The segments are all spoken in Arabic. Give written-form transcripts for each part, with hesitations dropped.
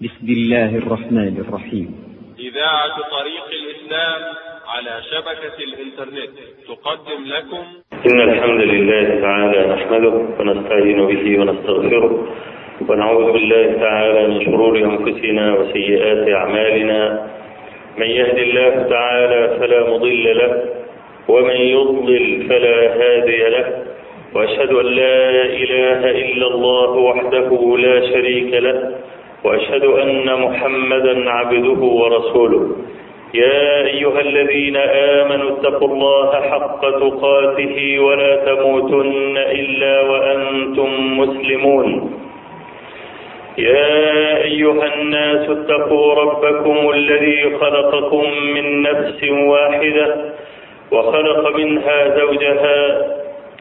بسم الله الرحمن الرحيم. إذاعة طريق الإسلام على شبكة الإنترنت تقدم لكم إن الحمد لله تعالى نحمده ونستعين به ونستغفره ونعوذ بالله تعالى من شرور أنفسنا وسيئات أعمالنا، من يهد الله تعالى فلا مضل له ومن يضلل فلا هادي له، وأشهد أن لا إله إلا الله وحده لا شريك له، وأشهد أن محمدا عبده ورسوله. يا أيها الذين آمنوا اتقوا الله حق تقاته ولا تموتن إلا وأنتم مسلمون. يا أيها الناس اتقوا ربكم الذي خلقكم من نفس واحدة وخلق منها زوجها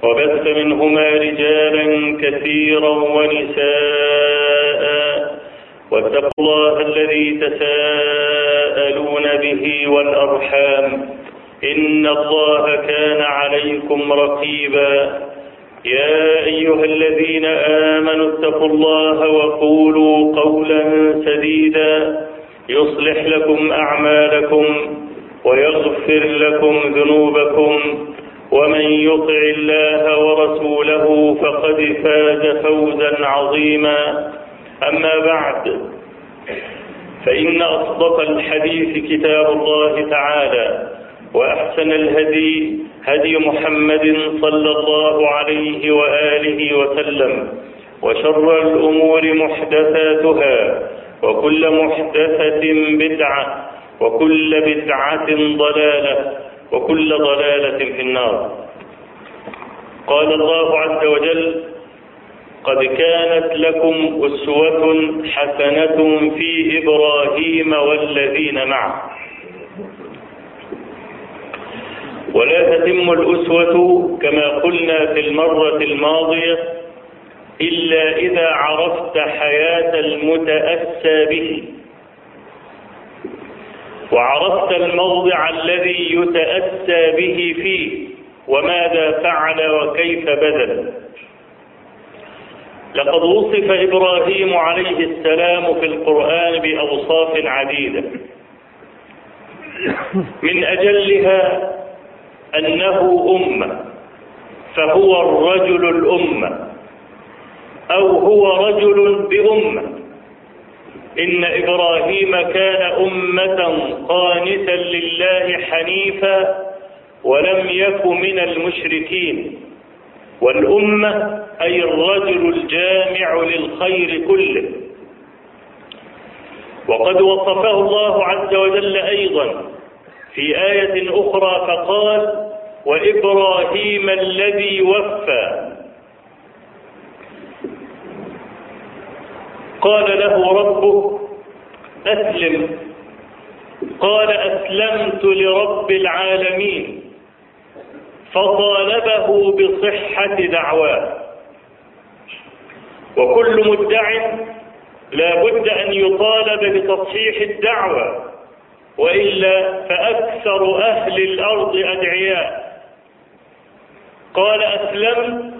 وبث منهما رجالا كثيرا ونساء، واتقوا الله الذي تساءلون به والأرحام إن الله كان عليكم رقيبا. يا أيها الذين آمنوا اتقوا الله وقولوا قولا سديدا يصلح لكم أعمالكم ويغفر لكم ذنوبكم، ومن يطع الله ورسوله فقد فاز فوزا عظيما. أما بعد، فإن أصدق الحديث كتاب الله تعالى، وأحسن الهدي هدي محمد صلى الله عليه وآله وسلم، وشر الأمور محدثاتها، وكل محدثة بدعة، وكل بدعة ضلالة، وكل ضلالة في النار. قال الله عز وجل: قد كانت لكم أسوة حسنة في إبراهيم والذين معه. ولا تتم الأسوة كما قلنا في المرة الماضية إلا إذا عرفت حياة المتأسى به، وعرفت الموضع الذي يتأسى به فيه، وماذا فعل وكيف بذل. لقد وصف إبراهيم عليه السلام في القرآن بأوصاف عديدة، من أجلها أنه أمة، فهو الرجل الأمة، أو هو رجل بأمة. إن إبراهيم كان أمة قانتا لله حنيفا ولم يك من المشركين. والأمة أي الرجل الجامع للخير كله. وقد وصفه الله عز وجل أيضا في آية أخرى فقال: وإبراهيم الذي وفى. قال له ربه: أسلم. قال: أسلمت لرب العالمين. فطالبه بصحة دعواه. وكل مدع لا بد أن يطالب بتصحيح الدعوة، وإلا فأكثر أهل الأرض أدعياء. قال: أسلم.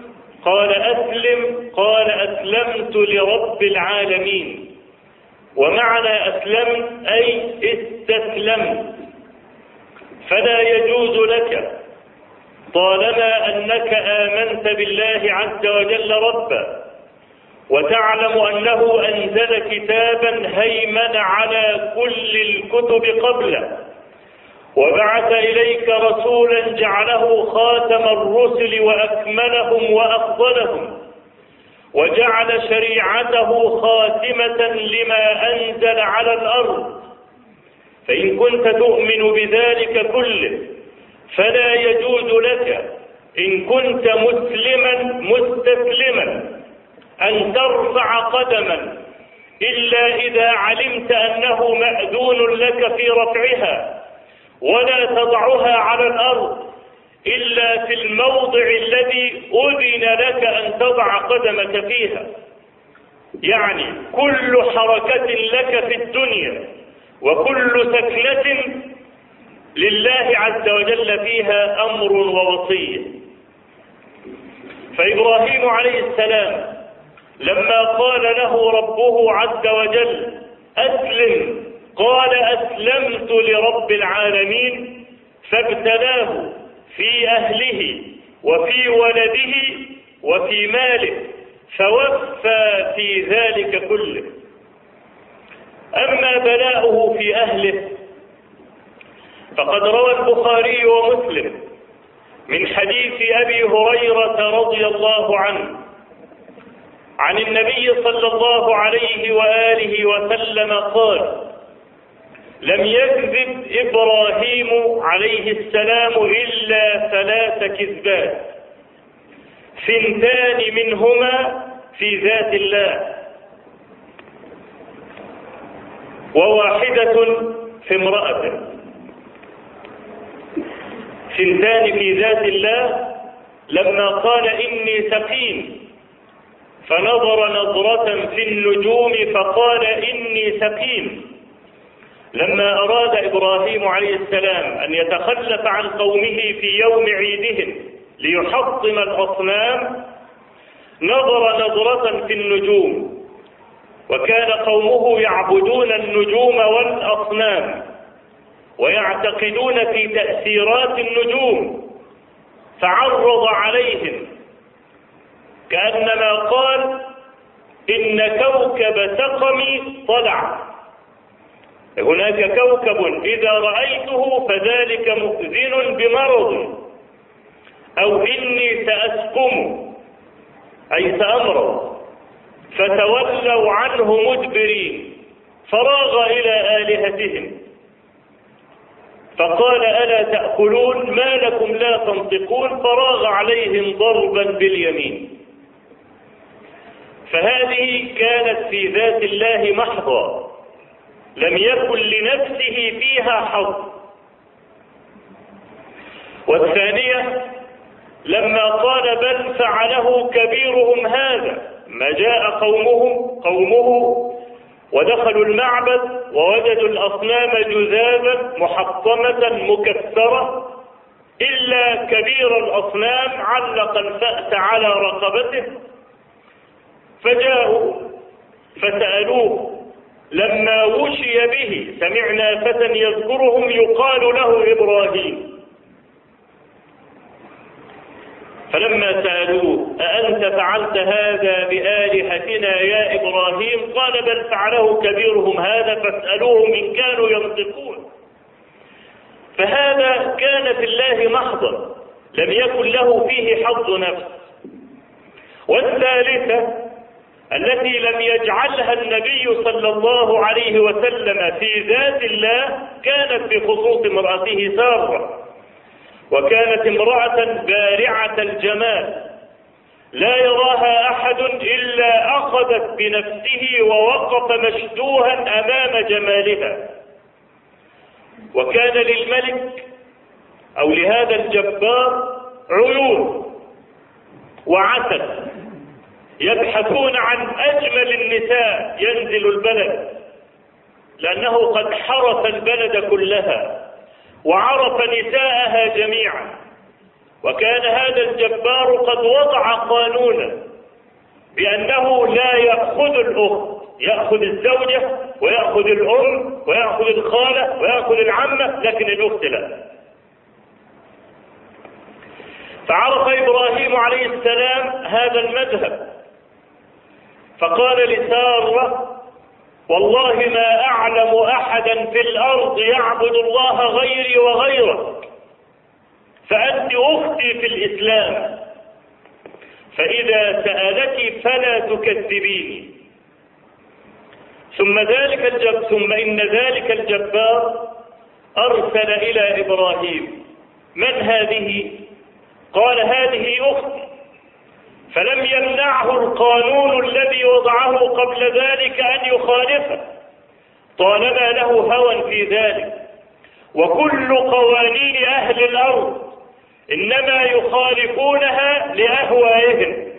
قال: أسلم. قال: أسلمت لرب العالمين. ومعنى أسلم أي استسلمت، فلا يجوز لك طالما أنك آمنت بالله عز وجل ربا، وتعلم أنه أنزل كتابا هيمن على كل الكتب قبله، وبعث إليك رسولا جعله خاتم الرسل وأكملهم وأفضلهم، وجعل شريعته خاتمة لما أنزل على الأرض. فإن كنت تؤمن بذلك كله فلا يجوز لك إن كنت مسلما مستسلما أن ترفع قدما إلا إذا علمت أنه مأذون لك في رفعها، ولا تضعها على الأرض إلا في الموضع الذي أذن لك أن تضع قدمك فيها. يعني كل حركة لك في الدنيا وكل سكنة لله عز وجل فيها أمر ووصية. فإبراهيم عليه السلام لما قال له ربه عز وجل: ذر قال أسلمت لرب العالمين، فابتلاه في أهله وفي ولده وفي ماله فوفى في ذلك كله. أما بلاؤه في أهله فقد روى البخاري ومسلم من حديث أبي هريرة رضي الله عنه عن النبي صلى الله عليه وآله وسلم قال: لم يكذب إبراهيم عليه السلام إلا ثلاث كذبات، ثنتان منهما في ذات الله، وواحدة في امرأته. ثنتان في ذات الله لما قال إني سقيم، فنظر نظرة في النجوم فقال إني سقيم. لما أراد إبراهيم عليه السلام أن يتخلف عن قومه في يوم عيدهم ليحطم الأصنام، نظر نظرة في النجوم، وكان قومه يعبدون النجوم والأصنام ويعتقدون في تأثيرات النجوم، فعرض عليهم كأنما قال إن كوكب سقمي طلع، هناك كوكب إذا رأيته فذلك مؤذن بمرض، أو إني سأسقم أي سأمرض. فتولوا عنه مدبرين، فراغ إلى آلهتهم فقال ألا تأكلون، ما لكم لا تنطقون، فراغ عليهم ضربا باليمين. فهذه كانت في ذات الله محضة، لم يكن لنفسه فيها حظ. والثانية لما قال بل فعله كبيرهم هذا، ما جاء قومه ودخلوا المعبد ووجدوا الأصنام جذابا محطمة مكسرة، إلا كبير الأصنام علق الفأس على رقبته، فجاءوا فسألوه لما وشي به: سمعنا فتى يذكرهم يقال له إبراهيم. فلما سألوه أأنت فعلت هذا بآلهتنا يا إبراهيم؟ قال بل فعله كبيرهم هذا فاسألوهم إن كانوا ينطقون. فهذا كان في الله محضا، لم يكن له فيه حظ نفس. والثالثة التي لم يجعلها النبي صلى الله عليه وسلم في ذات الله، كانت بخصوص امرأته سارة، وكانت امرأة بارعة الجمال لا يراها أحد إلا أخذت بنفسه ووقف مشدوها أمام جمالها. وكان للملك أو لهذا الجبار عيون وعسل، يبحثون عن أجمل النساء، ينزل البلد لأنه قد حرف البلد كلها وعرف نساءها جميعا. وكان هذا الجبار قد وضع قانونا بأنه لا يأخذ الأخت، يأخذ الزوجة ويأخذ الأم ويأخذ الخالة ويأخذ العمة، لكن الأخت لا. فعرف إبراهيم عليه السلام هذا المذهب، فقال لسارة: والله ما أعلم أحدا في الأرض يعبد الله غيري وغيرك، فأنت أختي في الإسلام، فإذا سألك فلا تكذبيني. ثم إن ذلك الجبار أرسل إلى إبراهيم: من هذه؟ قال هذه أختي. فلم يمنعه القانون الذي وضعه قبل ذلك أن يخالفه، طالما له هوى في ذلك. وكل قوانين أهل الأرض إنما يخالفونها لأهوائهم،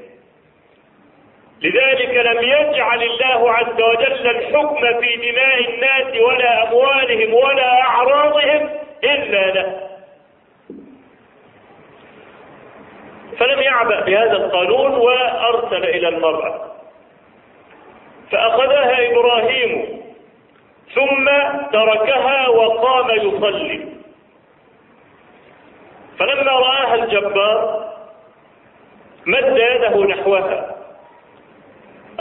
لذلك لم يجعل الله عز وجل الحكم في دماء الناس ولا أموالهم ولا أعراضهم إلا له. فلم يعبأ بهذا القانون وأرسل إلى المرأة، فأخذها إبراهيم ثم تركها وقام يصلي. فلما رآها الجبار مد يده نحوها.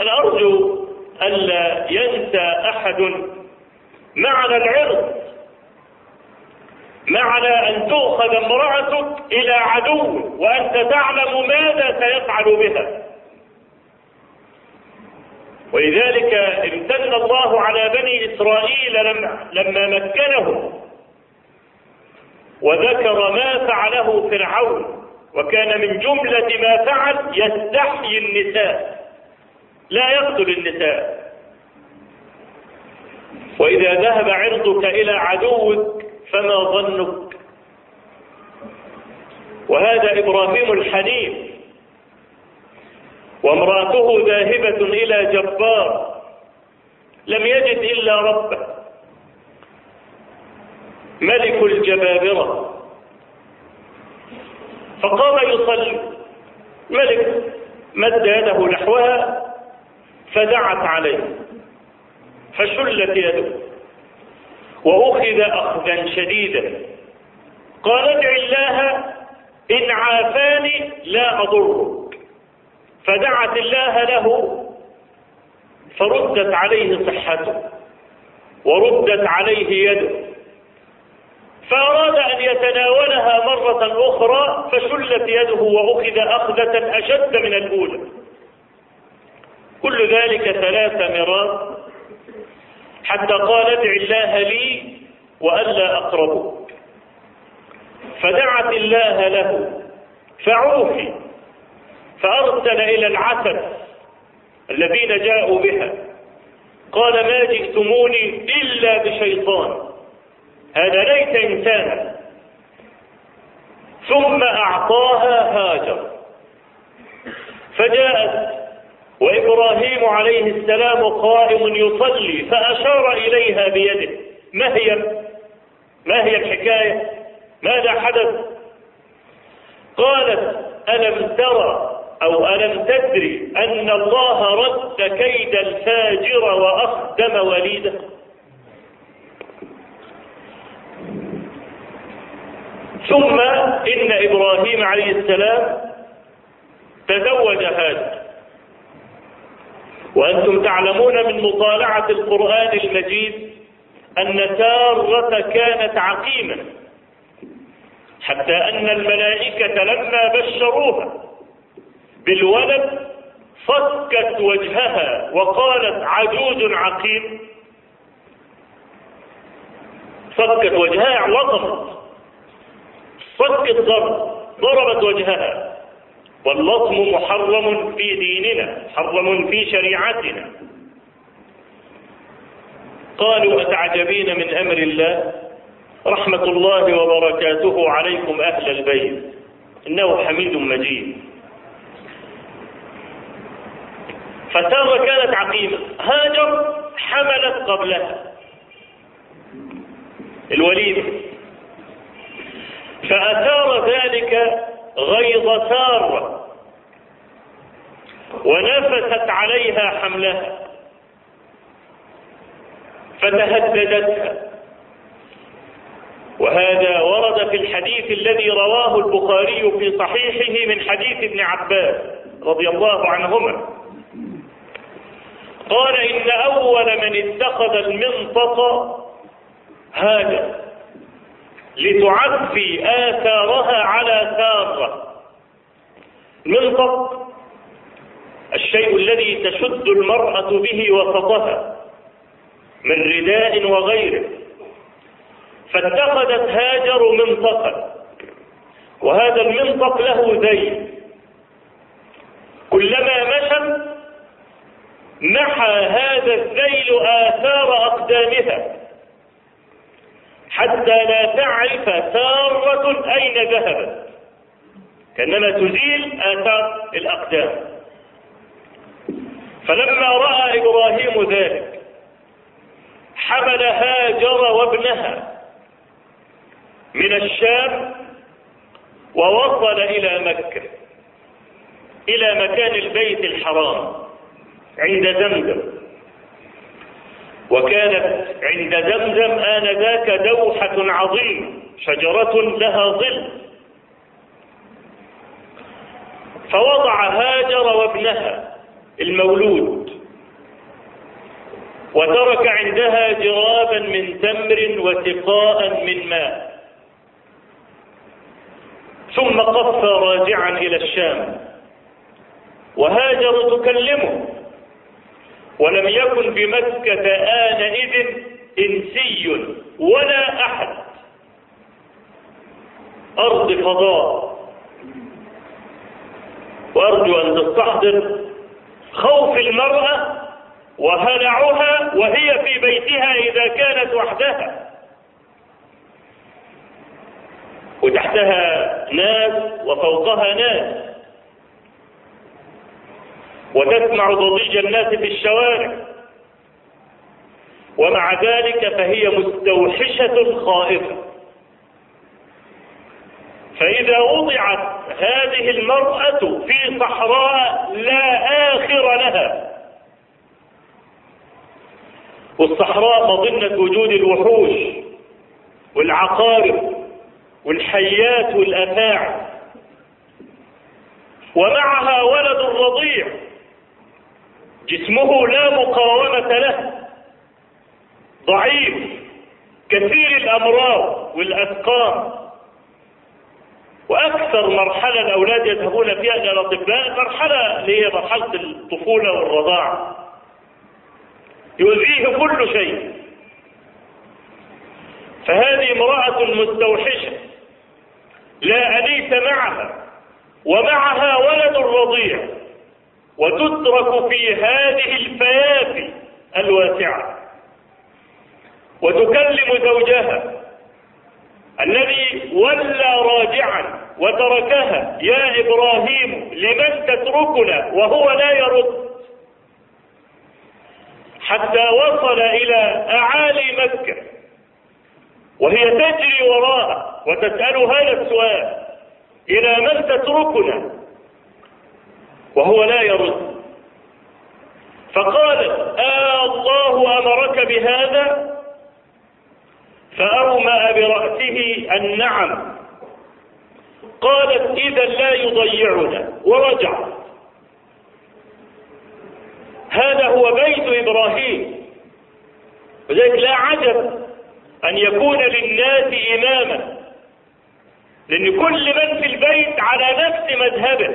أنا أرجو ألا ينسى أحد معنى العرض، معنى أن تؤخذ امرأتك إلى عدو وأنت تعلم ماذا سيفعل بها. ولذلك امتن الله على بني إسرائيل لما مكنهم وذكر ما فعله فرعون، وكان من جملة ما فعل يستحيي النساء لا يقتل النساء. وإذا ذهب عرضك إلى عدوك فما ظنك. وهذا إبراهيم الحنيف وامراته ذاهبة إلى جبار لم يجد إلا ربه ملك الجبابرة، فقام يصلي. ملك مد يده نحوها فدعت عليه فشلت يده وأخذ أخذا شديدا. قال: ادع الله إن عافاني لا أضرك. فدعت الله له فردت عليه صحته وردت عليه يده، فأراد أن يتناولها مرة أخرى فشلت يده وأخذ أخذة أشد من الأولى. كل ذلك 3 مرات حتى قال: ادع الله لي وألا أقربك. فدعت الله له فعوفي، فأرسل إلى العسل الذين جاءوا بها قال: ما جئتموني إلا بشيطان، هذا ليس إنسانا. ثم أعطاها هاجر فجاءت وإبراهيم عليه السلام قائم يصلي، فأشار إليها بيده. ما هي الحكاية؟ ماذا حدث؟ قالت: ألم ترى أو ألم تدري أن الله رد كيد الفاجر وأخدم وليده. ثم إن إبراهيم عليه السلام تزوج هاجر، وأنتم تعلمون من مطالعة القرآن المجيد أن سارة كانت عقيمة، حتى أن الملائكة لما بشروها بالولد فكت وجهها وقالت: عجوز عقيم. فكت وجهها، عوضت، فكت، ضربت وجهها. واللطم محرم في ديننا، محرم في شريعتنا. قالوا: أتعجبين من أمر الله، رحمة الله وبركاته عليكم أهل البيت، إنه حميد مجيد. فسارة كانت عقيمة، هاجر حملت قبلها الوليدة، فأثار ذلك غيظ سارة ونفست عليها حملها فتهددتها. وهذا ورد في الحديث الذي رواه البخاري في صحيحه من حديث ابن عباس رضي الله عنهما قال: إن أول من اتخذ المنطقة هاجر لتعفي آثارها على سارة. المنطق الشيء الذي تشد المرأة به وسطها من رداء وغيره، فاتخذت هاجر منطقا، وهذا المنطق له ذيل، كلما مشت محى هذا الذيل آثار أقدامها حتى لا تعرف سارة أين ذهبت، كأنما تزيل آثار الأقدام. فلما رأى إبراهيم ذلك حمل هاجر وابنها من الشام ووصل إلى مكة، إلى مكان البيت الحرام عند زمزم. وكانت عند زمزم آنذاك دوحة عظيمة، شجرة لها ظل، فوضع هاجر وابنها المولود وترك عندها جرابا من تمر وسقاء من ماء، ثم قف راجعا إلى الشام. وهاجر تكلمه، ولم يكن بمكة آنئذ إنسي ولا أحد، أرض فضاء. وأرجو أن تستحضر خوف المرأة وهلعها وهي في بيتها إذا كانت وحدها، وتحتها ناس وفوقها ناس، وتسمع ضجيج الناس في الشوارع، ومع ذلك فهي مستوحشة خائفة. فإذا وضعت هذه المرأة في صحراء لا آخر لها، والصحراء مظنة وجود الوحوش والعقارب والحيات والأفاعي، ومعها ولد رضيع جسمه لا مقاومة له، ضعيف كثير الأمراض والأسقام. وأكثر مرحلة الأولاد يذهبون فيها إلى الأطباء مرحلة اللي هي مرحلة الطفولة والرضاعة، يؤذيه كل شيء. فهذه امرأة مستوحشة لا أنيس معها، ومعها ولد رضيع، وتترك في هذه الفيافي الواسعة، وتكلم زوجها الذي ولى راجعا وتركها: يا إبراهيم لمن تتركنا؟ وهو لا يرد، حتى وصل إلى أعالي مكة وهي تجري وراءه وتسأل هذا السؤال: إلى من تتركنا؟ وهو لا يرد. فقالت: الله أمرك بهذا؟ فأرمأ برأسه النعم. قالت: إذا لا يضيعنا، ورجعت. هذا هو بيت إبراهيم، وذلك لا عجب أن يكون للناس إماما، لأن كل من في البيت على نفس مذهبه،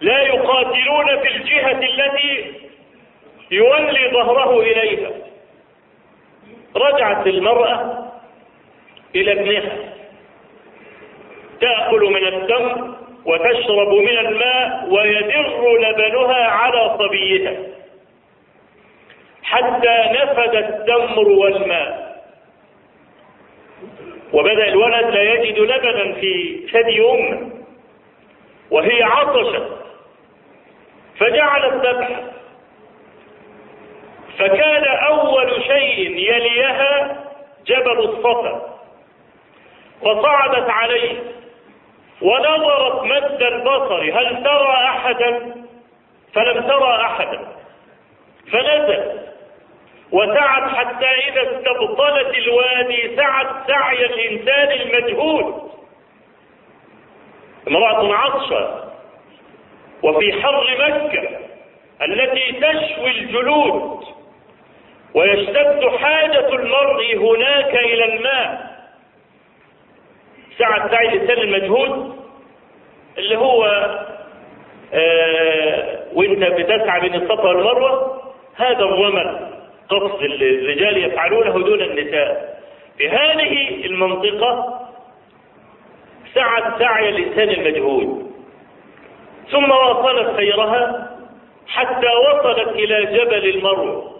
لا يقاتلون في الجهة التي يولي ظهره إليها. رجعت المرأة إلى ابنها، تأكل من التمر وتشرب من الماء، ويدر لبنها على صبيها حتى نفد التمر والماء، وبدأ الولد لا يجد لبنا في ثدي أمه، وهي عطشت فجعلت تبحث. فكان أول شيء يليها جبل الصفا، فصعدت عليه ونظرت مد البصر هل ترى أحدا، فلم ترى أحدا، فنزلت وسعت حتى إذا استبطلت الوادي سعت سعي الإنسان المجهود. امرأة عطشة وفي حر مكة التي تشوي الجلود، ويشتد حاجة المرء هناك إلى الماء. سعت سعي الإنسان المجهود اللي هو وانت بتسعى بين الصفا والمروة، هذا الرمل، قفز الرجال يفعلونه دون النساء في هذه المنطقة. سعت سعي الإنسان المجهود، ثم واصلت سيرها حتى وصلت إلى جبل المروة.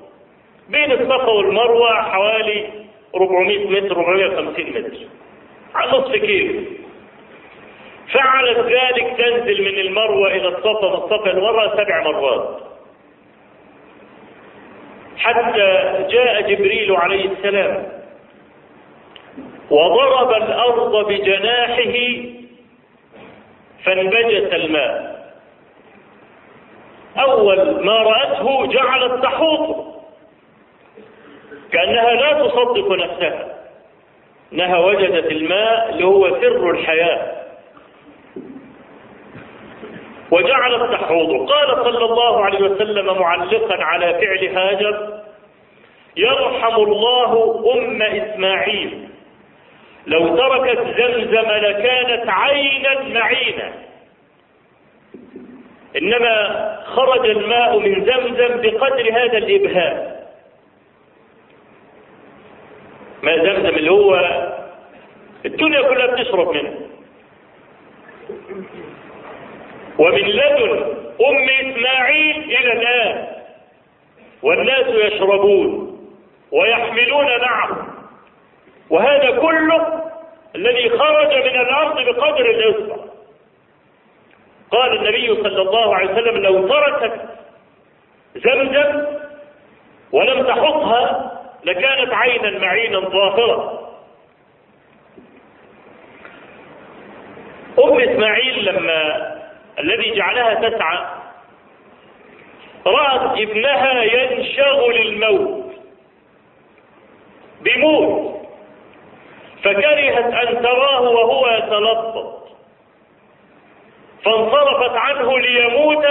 بين الصفا والمروة حوالي 400 متر 450 متر على نصف كيلو. فعلت ذلك، تنزل من المروة إلى الصفا، من الصفا المروة 7 مرات، حتى جاء جبريل عليه السلام وضرب الأرض بجناحه فانبجس الماء. أول ما رأته جعلت تحوطه، كأنها لا تصدق نفسها أنها وجدت الماء اللي هو سر الحياة وجعلت تحوض. قال صلى الله عليه وسلم معلقا على فعل هاجر: يرحم الله أم إسماعيل لو تركت زمزم لكانت عينا معينا. إنما خرج الماء من زمزم بقدر هذا الإبهام. ما زمزم اللي هو الدنيا كلها بتشرب منه، ومن لدن أم إسماعيل إلى الآن والناس يشربون ويحملون معه، وهذا كله الذي خرج من الأرض بقدر الإصبع. قال النبي صلى الله عليه وسلم: لو تركت زمزم ولم تحطها لكانت عينا معينا ظاهرة. أم إسماعيل لما الذي جعلها تسعى رأت ابنها ينشغل الموت بموت، فكرهت أن تراه وهو يتلطف، فانصرفت عنه ليموت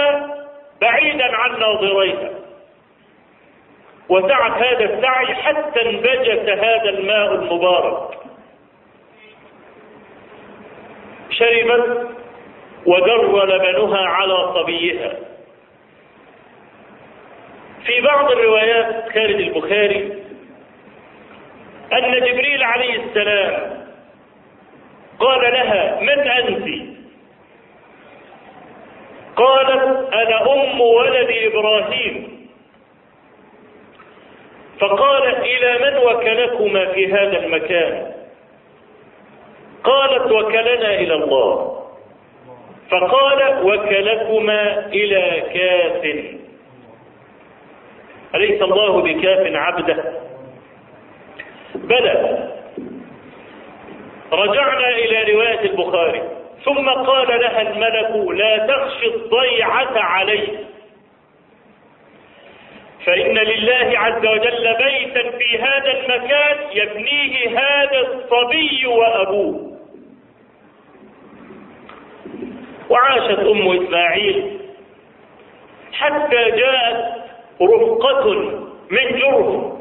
بعيدا عن ناظريها، وسعت هذا السعي حتى انبجس هذا الماء المبارك، شربت وجر لبنها على صبيها. في بعض الروايات خارج البخاري أن جبريل عليه السلام قال لها: من أنت؟ قالت: أنا أم ولد إبراهيم. فقالت: إلى من وكلكما في هذا المكان؟ قالت: وكلنا إلى الله. فقال: وكلكما إلى كاف، أليس الله بكاف عبده؟ بلى. رجعنا إلى رواية البخاري: ثم قال لها الملك: لا تخشي الضيعة عليه، فإن لله عز وجل بيتا في هذا المكان يبنيه هذا الصبي وأبوه. وعاشت أم إسماعيل حتى جاءت رفقة من جرهم،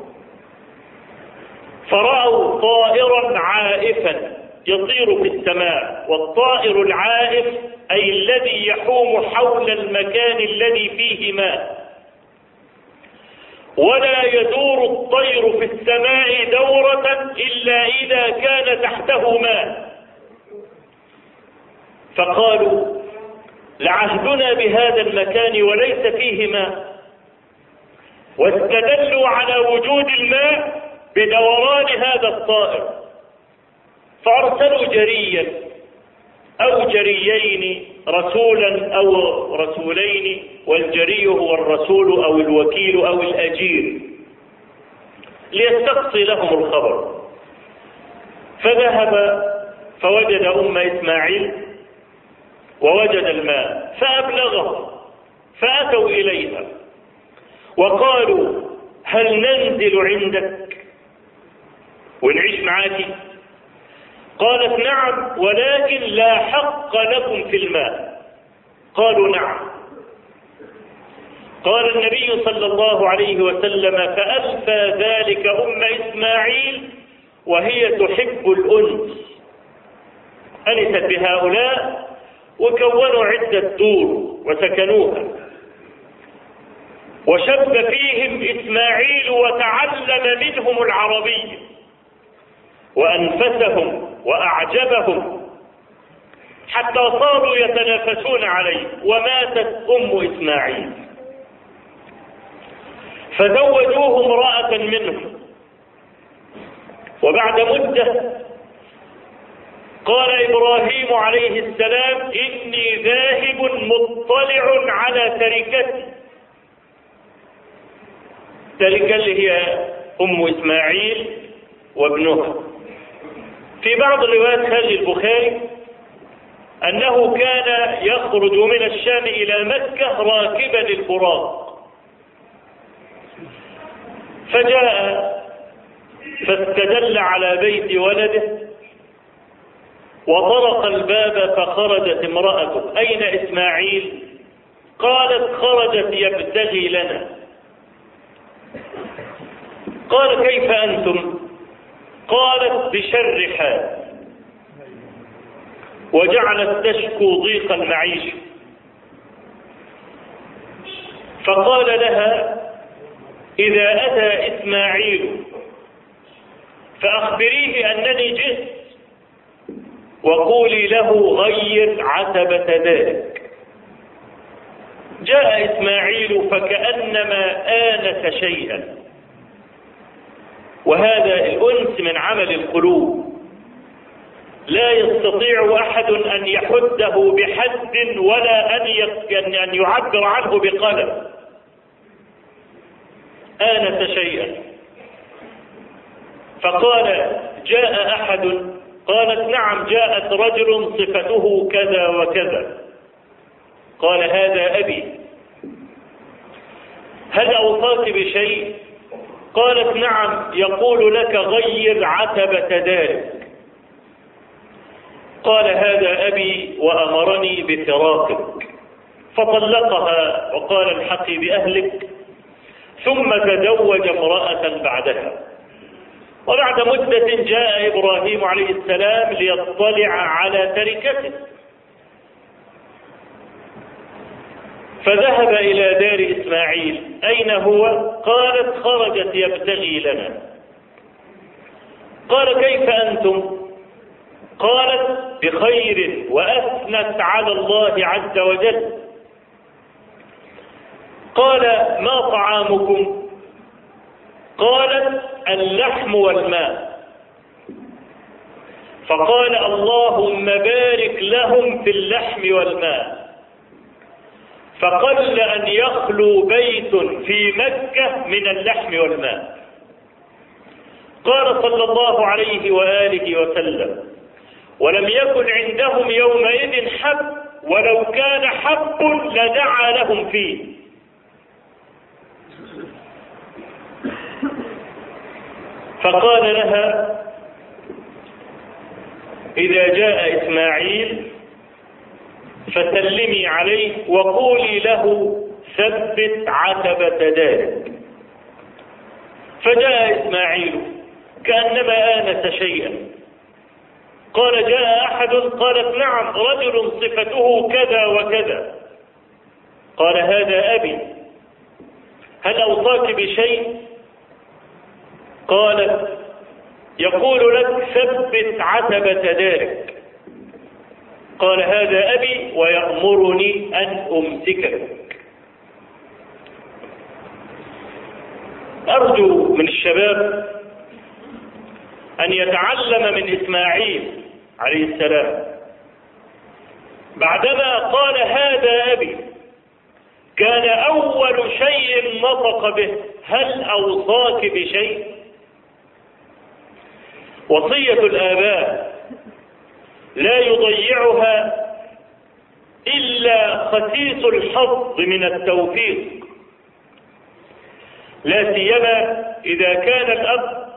فرأوا طائرا عائفا يطير في السماء، والطائر العائف أي الذي يحوم حول المكان الذي فيه ماء، ولا يدور الطير في السماء دورة إلا إذا كان تحته ماء. فقالوا: لعهدنا بهذا المكان وليس فيه ماء. واستدلوا على وجود الماء بدوران هذا الطائر، فارسلوا جريا أو جريين، رسولا أو رسولين، والجري هو الرسول أو الوكيل أو الأجير، ليستقصي لهم الخبر. فذهب فوجد أم إسماعيل ووجد الماء فأبلغه، فأتوا إليها وقالوا: هل ننزل عندك ونعيش معاك؟ قالت: نعم، ولكن لا حق لكم في الماء. قالوا: نعم. قال النبي صلى الله عليه وسلم: فألفى ذلك أم إسماعيل وهي تحب الأنس، أنست بهؤلاء وكونوا عدة دور وسكنوها، وشب فيهم إسماعيل وتعلم منهم العربية وأنفسهم وأعجبهم حتى صاروا يتنافسون عليه. وماتت أم إسماعيل، فزوجوه امرأة منهم. وبعد مدة قال إبراهيم عليه السلام: إني ذاهب مطلع على تركتي، تركة اللي هي أم إسماعيل وابنها. في بعض الروايات خارج البخاري أنه كان يخرج من الشام إلى مكة راكبا البراق، فجاء فاستدل على بيت ولده وطرق الباب فخرجت امرأته. أين إسماعيل؟ قالت خرجت يبتغي لنا. قال كيف أنتم؟ قالت بشر حال، وجعلت تشكو ضيق المعيشة. فقال لها إذا أتى إسماعيل فأخبريه أنني جئت وقولي له غير عتبة ذلك. جاء إسماعيل فكأنما آنس شيئا، وهذا الأنس من عمل القلوب، لا يستطيع أحد أن يحده بحد ولا أن يعبر عنه بقلم. آنس شيئا فقال جاء أحد؟ قالت نعم جاءت رجل صفته كذا وكذا. قال هذا أبي، هل أوصاك بشيء؟ قالت نعم، يقول لك غير عتبة ذلك. قال هذا أبي وأمرني بفراقك. فطلقها وقال الحقي بأهلك، ثم تزوج امرأة بعدها. وبعد مدة جاء إبراهيم عليه السلام ليطلع على تركته، فذهب إلى دار إسماعيل. أين هو؟ قالت خرجت يبتغي لنا. قال كيف أنتم؟ قالت بخير، وأثنت على الله عز وجل. قال ما طعامكم؟ قالت اللحم والماء. فقال اللهم بارك لهم في اللحم والماء. فقل أن يخلو بيت في مكة من اللحم والماء. قال صلى الله عليه وآله وسلم ولم يكن عندهم يومئذ حب، ولو كان حب لدعا لهم فيه. فقال لها إذا جاء إسماعيل فسلمي عليه وقولي له ثبت عتبة ذلك. فجاء إسماعيل كأنما آنس شيئا. قال جاء أحد؟ قالت نعم رجل صفته كذا وكذا. قال هذا أبي، هل أوصاك بشيء؟ قالت يقول لك ثبت عتبة ذلك. قال هذا أبي ويأمرني أن أمسكك. أرجو من الشباب أن يتعلم من إسماعيل عليه السلام، بعدما قال هذا أبي كان أول شيء نطق به هل أوصاك بشيء؟ وصية الآباء لا يضيعها إلا خسيس الحظ من التوفيق، لا سيما إذا كان الأب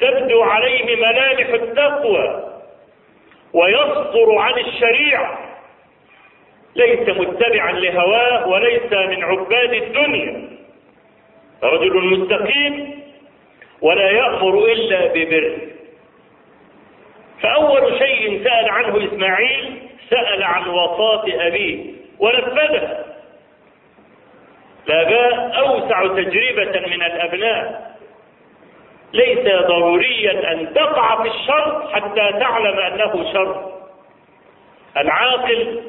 تبدو عليه ملامح التقوى ويصدر عن الشريعة، ليس متبعا لهواه وليس من عباد الدنيا، رجل مستقيم ولا يأمر إلا ببر. فأول شيء سأل عنه إسماعيل سأل عن وصاة أبيه ونفذه. الآباء أوسع تجربة من الأبناء، ليس ضروريا أن تقع في الشر حتى تعلم أنه شر. العاقل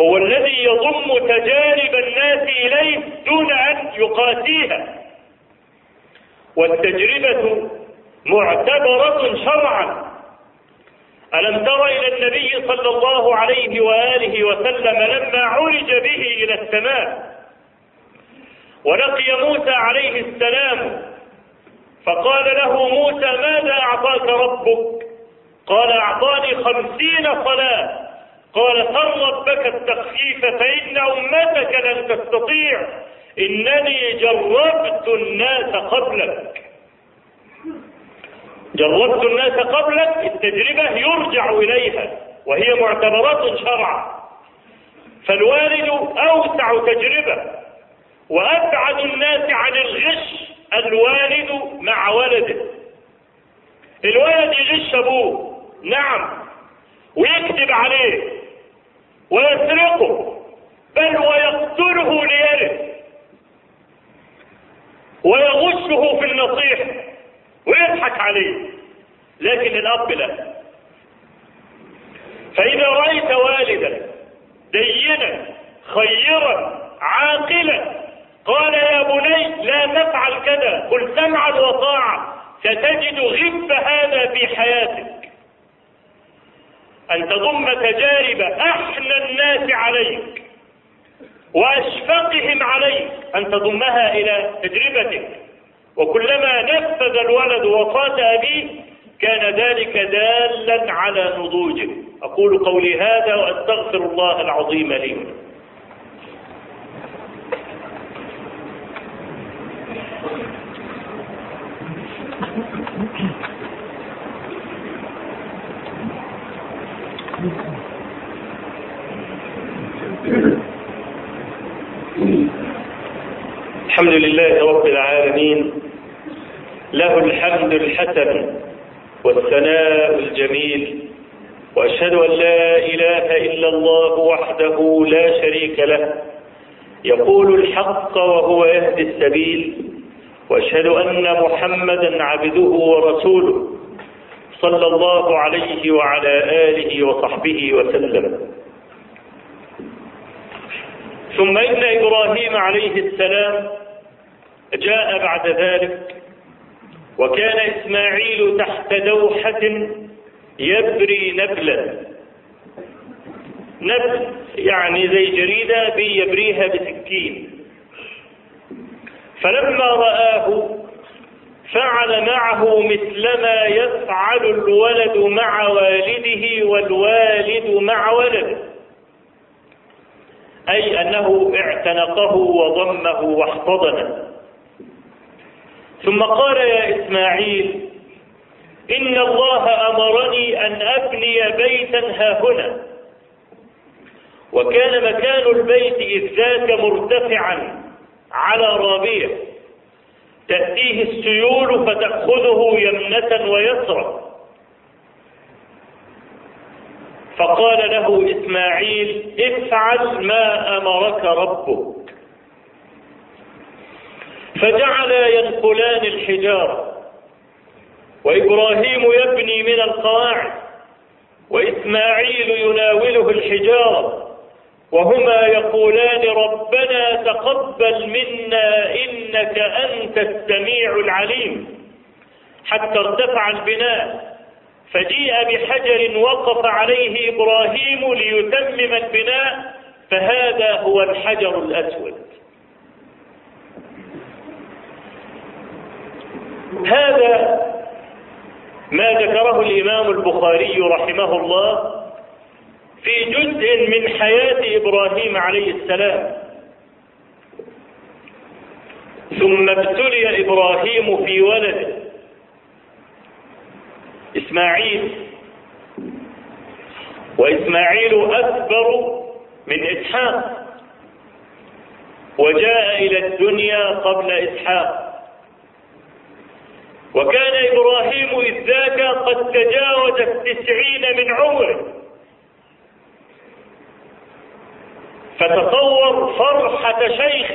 هو الذي يضم تجارب الناس إليه دون أن يقاسيها، والتجربة معتبرة شرعا. ألم تر إلى النبي صلى الله عليه وآله وسلم لما عرج به إلى السماء ولقي موسى عليه السلام، فقال له موسى ماذا أعطاك ربك؟ قال أعطاني 50 صلاة. قال سر ربك التخفيف فإن أمتك لن تستطيع، إنني جربت الناس قبلك. جربت الناس قبلك، التجربة يرجع إليها وهي معتبرات شرعا، فالوالد أوسع تجربة وأبعد الناس عن الغش الوالد مع ولده. الولد يغش أبوه، نعم، ويكذب عليه ويسرقه بل ويقتله ليله، ويغشه في النصيحة ويضحك عليه، لكن الأب لا. فإذا رأيت والدا دينا خيرا عاقلا قال يا بني لا تفعل كذا، قل سمعا وطاعة، ستجد غب هذا في حياتك، أن تضم تجارب أحنى الناس عليك وأشفقهم عليك أن تضمها إلى تجربتك. وكلما نفذ الولد وصاة أبيه كان ذلك دالا على نضوجه. أقول قولي هذا وأستغفر الله العظيم لي. الحمد لله رب العالمين، له الحمد الحسن والثناء الجميل، وأشهد أن لا إله إلا الله وحده لا شريك له، يقول الحق وهو يهدي السبيل، وأشهد أن محمدا عبده ورسوله صلى الله عليه وعلى آله وصحبه وسلم. ثم إن إبراهيم عليه السلام جاء بعد ذلك، وكان إسماعيل تحت دوحة يبري نبلا، نبل يعني زي جريدة بيبريها بسكين، فلما رآه فعل معه مثلما يفعل الولد مع والده والوالد مع ولده، أي أنه اعتنقه وضمه واحتضنه. ثم قال يا إسماعيل إن الله أمرني أن أبني بيتا هاهنا، وكان مكان البيت إذ ذاك مرتفعا على رابية تأتيه السيول فتأخذه يمنة ويسرا. فقال له إسماعيل افعل ما أمرك ربك. فجعلا ينقلان الحجارة، وإبراهيم يبني من القواعد وإسماعيل يناوله الحجارة، وهما يقولان ربنا تقبل منا إنك أنت السميع العليم، حتى ارتفع البناء فجيء بحجر وقف عليه إبراهيم ليتمم البناء، فهذا هو الحجر الأسود. هذا ما ذكره الإمام البخاري رحمه الله في جزء من حياة إبراهيم عليه السلام. ثم ابتلي إبراهيم في ولده إسماعيل، وإسماعيل أكبر من إسحاق، وجاء إلى الدنيا قبل إسحاق. وكان إبراهيم إذ ذاك قد تجاوز 90 من عمره، فتصور فرحة شيخ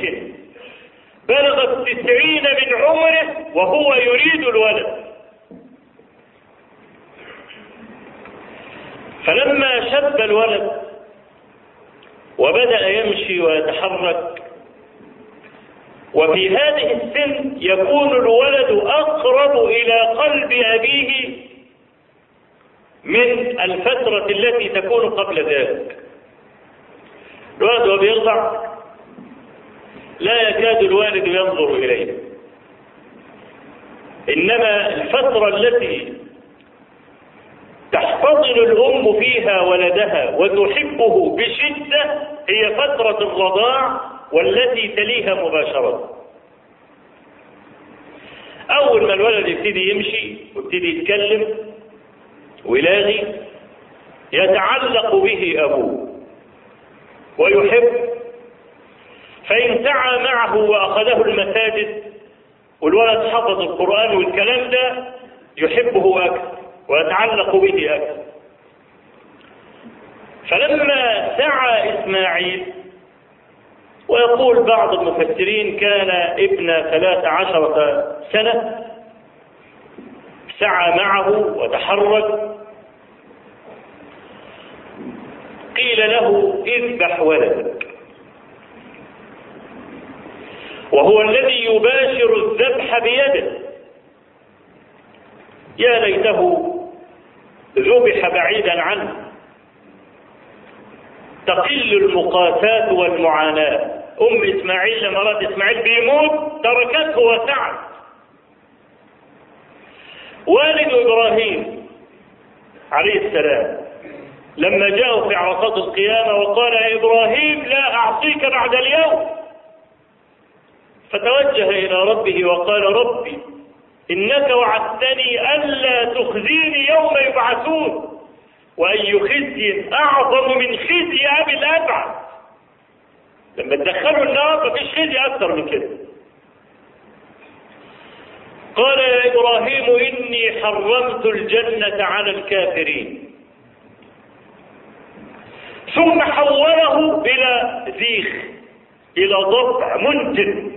بلغ 90 من عمره وهو يريد الولد. فلما شب الولد وبدأ يمشي ويتحرك، وفي هذه السن يكون الولد أقرب إلى قلب أبيه من الفترة التي تكون قبل ذلك. الولد وبيرضع لا يكاد الوالد ينظر إليه، إنما الفترة التي تحتضن الأم فيها ولدها وتحبه بشدة هي فترة الرضاع والتي تليها مباشرة. أول ما الولد يبتدي يمشي ويبتدي يتكلم ويلاغي يتعلق به أبوه ويحب، فإن سعى معه وأخذه المساجد والولد حفظ القرآن والكلام ده يحبه أكثر ويتعلق به أكثر. فلما سعى إسماعيل، ويقول بعض المفسرين كان ابن 13 سنة، سعى معه وتحرك، قيل له اذبح ولدك، وهو الذي يباشر الذبح بيده. يا ليته ذبح بعيدا عنه، تقل المقاسات والمعاناة. أم إسماعيل لما رأت إسماعيل بيموت تركته وسعت. والد إبراهيم عليه السلام لما جاءوا في عرصات القيامة وقال يا إبراهيم لا أعصيك بعد اليوم، فتوجه إلى ربه وقال ربي إنك وعدتني ألا تخزيني يوم يبعثون، وأي خزي أعظم من خزي أبي الأبعث. لما تدخلوا النار مفيش خزي أكثر من كده. قال يا إبراهيم إني حرمت الجنة على الكافرين. ثم حوله إلى ذيخ، إلى ضبع منتن.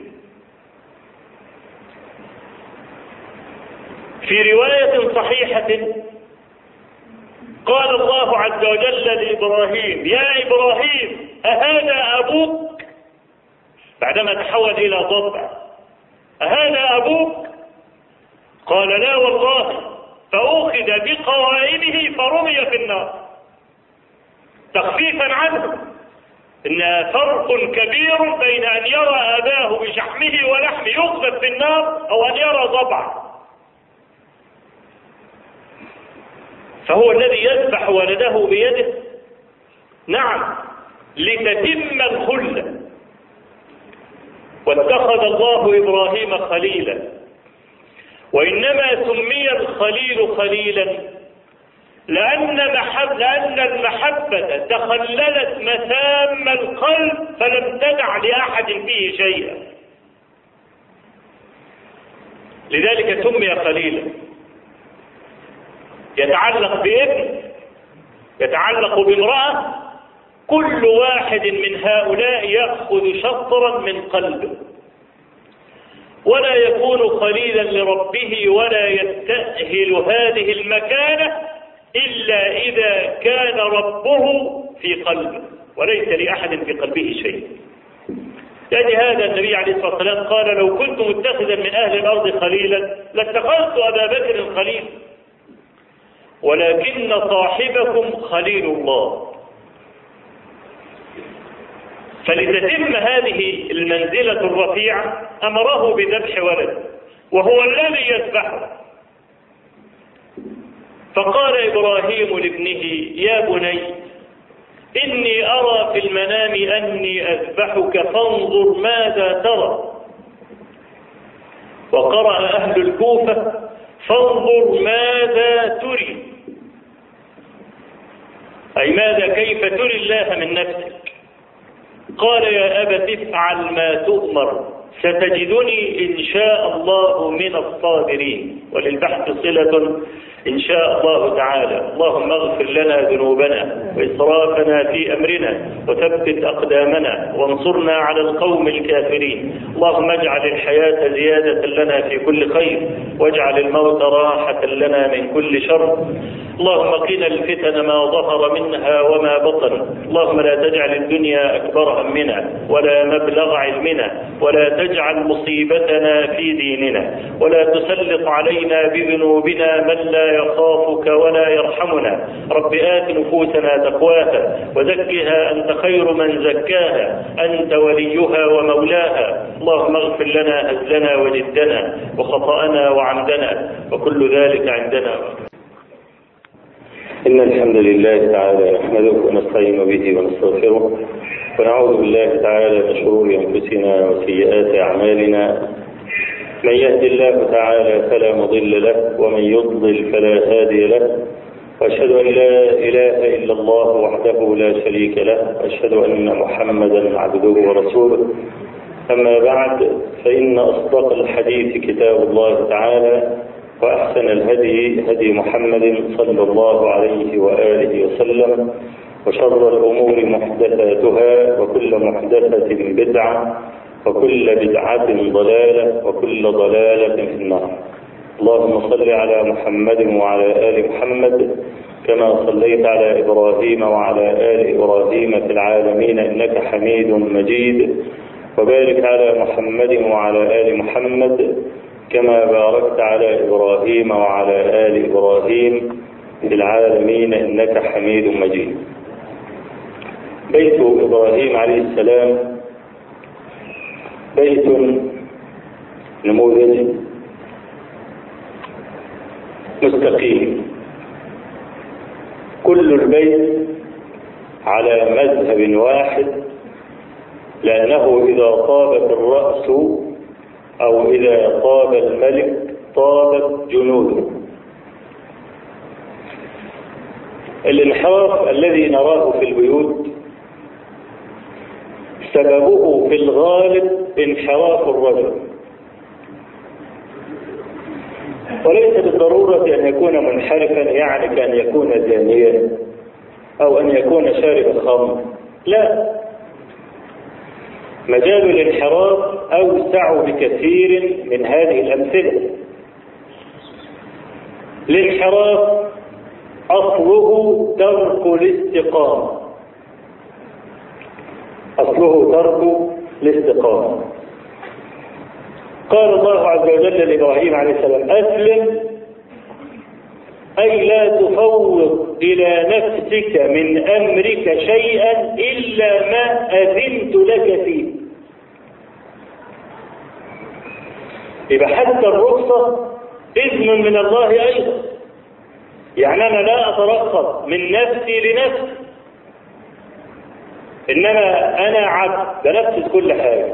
في رواية صحيحة قال الله عز وجل لإبراهيم يا إبراهيم أهذا أبوك، بعدما تحول إلى ضبع، أهذا أبوك؟ قال لا والله، فأخذ بقوائمه فرمي في النار تخفيفا عنه. إن فرق كبير بين أن يرى أباه بشحمه ولحمه يقذف في النار أو أن يرى ضبعا. فهو الذي يذبح ولده بيده، نعم، لتتم الخلة. واتخذ الله إبراهيم خليلا، وإنما سمي الخليل خليلا لأن المحبة تخللت مسام القلب فلم تدع لأحد فيه شيئا، لذلك سمي خليلا. يتعلق بابن، يتعلق بامرأة، كل واحد من هؤلاء يأخذ شطرا من قلبه، ولا يكون خليلا لربه ولا يستأهل هذه المكانة إلا إذا كان ربه في قلبه وليس لأحد في قلبه شيء. يعني هذا النبي عليه الصلاة والسلام قال لو كنت متخذا من أهل الأرض خليلا لاتخذت أبا بكر خليلا، ولكن صاحبكم خليل الله. فلتتم هذه المنزلة الرفيعة أمره بذبح ولده، وهو الذي يذبحه. فقال إبراهيم لابنه يا بني إني أرى في المنام أني أذبحك فانظر ماذا ترى. وقرأ أهل الكوفة فانظر ماذا تري، أي ماذا كيف تري الله من نفسك. قال يا أبت افعل ما تؤمر ستجدني إن شاء الله من الصابرين. وللبحث صلة إن شاء الله تعالى. اللهم اغفر لنا ذنوبنا وإسرافنا في أمرنا وثبت أقدامنا وانصرنا على القوم الكافرين. اللهم اجعل الحياة زيادة لنا في كل خير واجعل الموت راحة لنا من كل شر. اللهم قنا الفتن ما ظهر منها وما بطن. اللهم لا تجعل الدنيا أكبر همنا ولا مبلغ علمنا، ولا تجعل مصيبتنا في ديننا، ولا تسلط علينا بذنوبنا من لا يخافك ولا يرحمنا. رب آت نفوسنا تقواها وزكها أنت خير من زكاها أنت وليها ومولاها. اللهم اغفر لنا هزلنا وجدنا وخطأنا وعمدنا وكل ذلك عندنا. إن الحمد لله تعالى نحمده ونستعين به ونستغفره، ونعوذ بالله تعالى من شرور أنفسنا وسيئات أعمالنا، من يهد الله تعالى فلا مضل له، ومن يضلل فلا هادي له، وأشهد أن لا إله إلا الله وحده لا شريك له، وأشهد أن محمدا عبده ورسوله. أما بعد، فإن أصدق الحديث كتاب الله تعالى، وأحسن الهدي هدي محمد صلى الله عليه وآله وسلم، وشر الأمور محدثاتها، وكل محدثة بدعة، وكل بدعة ضلالة، وكل ضلالة في النار. اللهم صل على محمد وعلى آل محمد كما صليت على إبراهيم وعلى آل إبراهيم في العالمين إنك حميد مجيد، وبارك على محمد وعلى آل محمد كما باركت على إبراهيم وعلى آل إبراهيم في العالمين إنك حميد مجيد. بيت إبراهيم عليه السلام بيت نموذج مستقيم، كل البيت على مذهب واحد، لأنه إذا طابت الرأس أو إذا طاب الملك طابت جنوده. الانحراف الذي نراه في البيوت سببه في الغالب انحراف الرجل، وليس بالضرورة أن يكون منحرفا، يعني كأن يكون زانيا أو أن يكون شارب خمر، لا، مجال الانحراف أوسع بكثير من هذه الأمثلة. الانحراف أصله ترك الاستقامة، أصله ترك الاستقامة. قال الله عز وجل لإبراهيم عليه السلام: أسلم، أي لا تفوض إلى نفسك من أمرك شيئا إلا ما أذنت لك فيه. يبقى حتى الرخصة إذن من الله أيضا، يعني أنا لا أترخص من نفسي لنفسي، إنما أنا عبد بنفذ كل حاجة.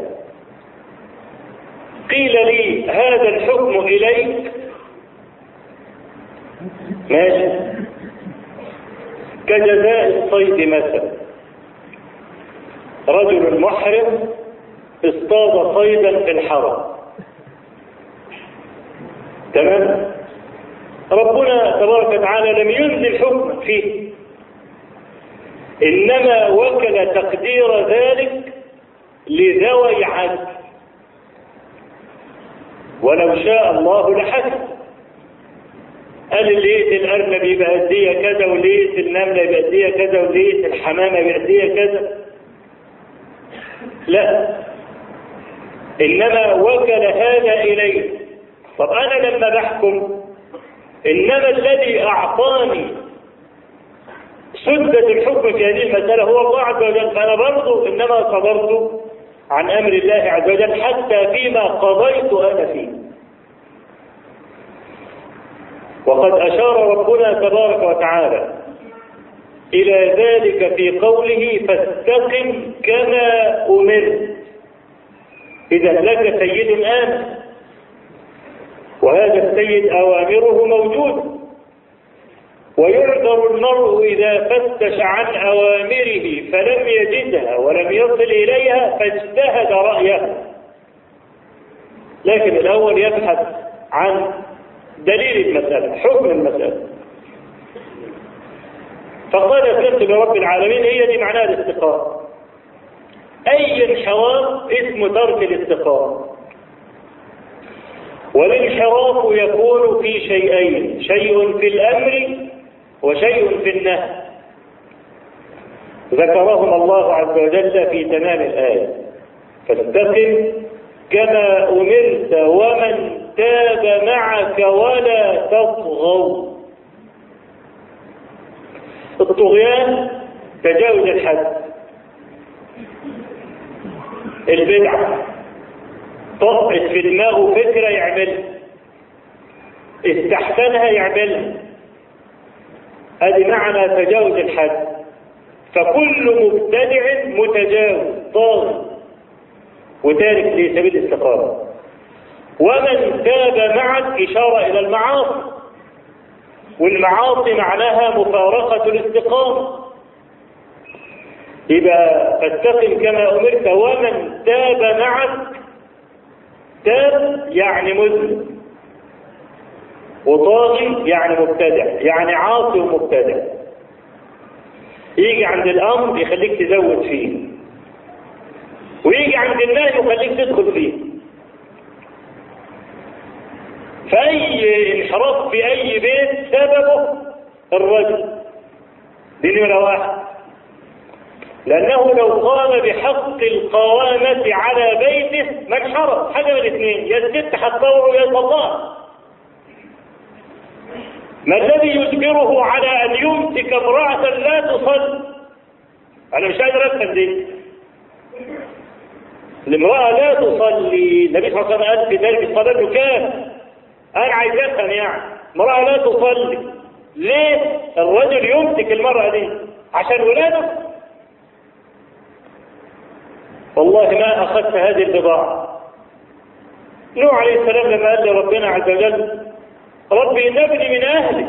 قيل لي: هذا الحكم إليك. ماشي، كجزاء الصيد مثلا، رجل محرم اصطاد صيدا في الحرم، تمام، ربنا تبارك وتعالى لم ينزل حكم فيه، إنما وكل تقدير ذلك لذوي عدل، ولو شاء الله لحكم. قال ليه الأرنب يبقى أدية كذا، وليه النملة يبقى أدية كذا، وليه الحمامة يبقى أدية كذا، لا، إنما وكل هذا إليه. طب أنا لما بحكم، إنما الذي أعطاني سدة الحكم في هذه المسألة هو الله عز وجل، فأنا برضه إنما صبرت عن أمر الله عز وجل حتى فيما قضيت أنا فيه. وقد أشار ربنا تبارك وتعالى إلى ذلك في قوله: فاستقم كما أمرت. إذا لك سيد آمن، وهذا السيد أوامره موجودة، ويعذر المرء إذا فتش عن أوامره فلم يجدها ولم يصل إليها فاجتهد رأيه، لكن الأول يبحث عن دليل المسألة، حكم المسألة. فقال: أسلمت لرب العالمين. هي دي معناها الاستقامة. أي انحراف اسمه ترك الاستقامة. والانحراف يكون في شيئين: شيء في الأمر وشيء في النهي، ذكرهم الله عز وجل في تمام الآية: فاستقم كما أمرت ومن تاب معك ولا تطغوا. الطغيان تجاوز الحد، البدعة طقس في دماغه فكرة يعملها، استحسنها يعملها، هذه معنى تجاوز الحد. فكل مبتدع متجاوز طاغي وتارك لسبيل الاستقامة. ومن تاب معك إشارة إلى المعاصي، والمعاصي معناها مفارقة الاستقامة. يبقى فاستقم كما أمرت. ومن تاب معك، تاب يعني مذنب، وطاغي يعني مبتدع، يعني عاصي ومبتدع. يجي عند الأمر يخليك تزود فيه، ويجي عند النهي يخليك تدخل فيه. فأي انحراف في أي بيت سببه الرجل، دي نمرة واحد، لأنه لو قام بحق القوامة على بيته ما انحرف. حاجة من الاثنين، يا الست هتطوعه يا الله. ما الذي يجبره على أن يمسك امرأة لا تصلي؟ أنا مش قادر أفهم دي. الامرأة لا تصلي، النبي صلى الله عليه وسلم قال في ذلك صلاته كام؟ أنا عايز أفهم يعني، امرأة لا تصلي، ليه الرجل يمسك المرأة دي؟ عشان ولاده؟ والله ما أخذت هذه البضاعة. نوح عليه السلام لما قال لي ربنا عز وجل رب إن ابني من أهلي،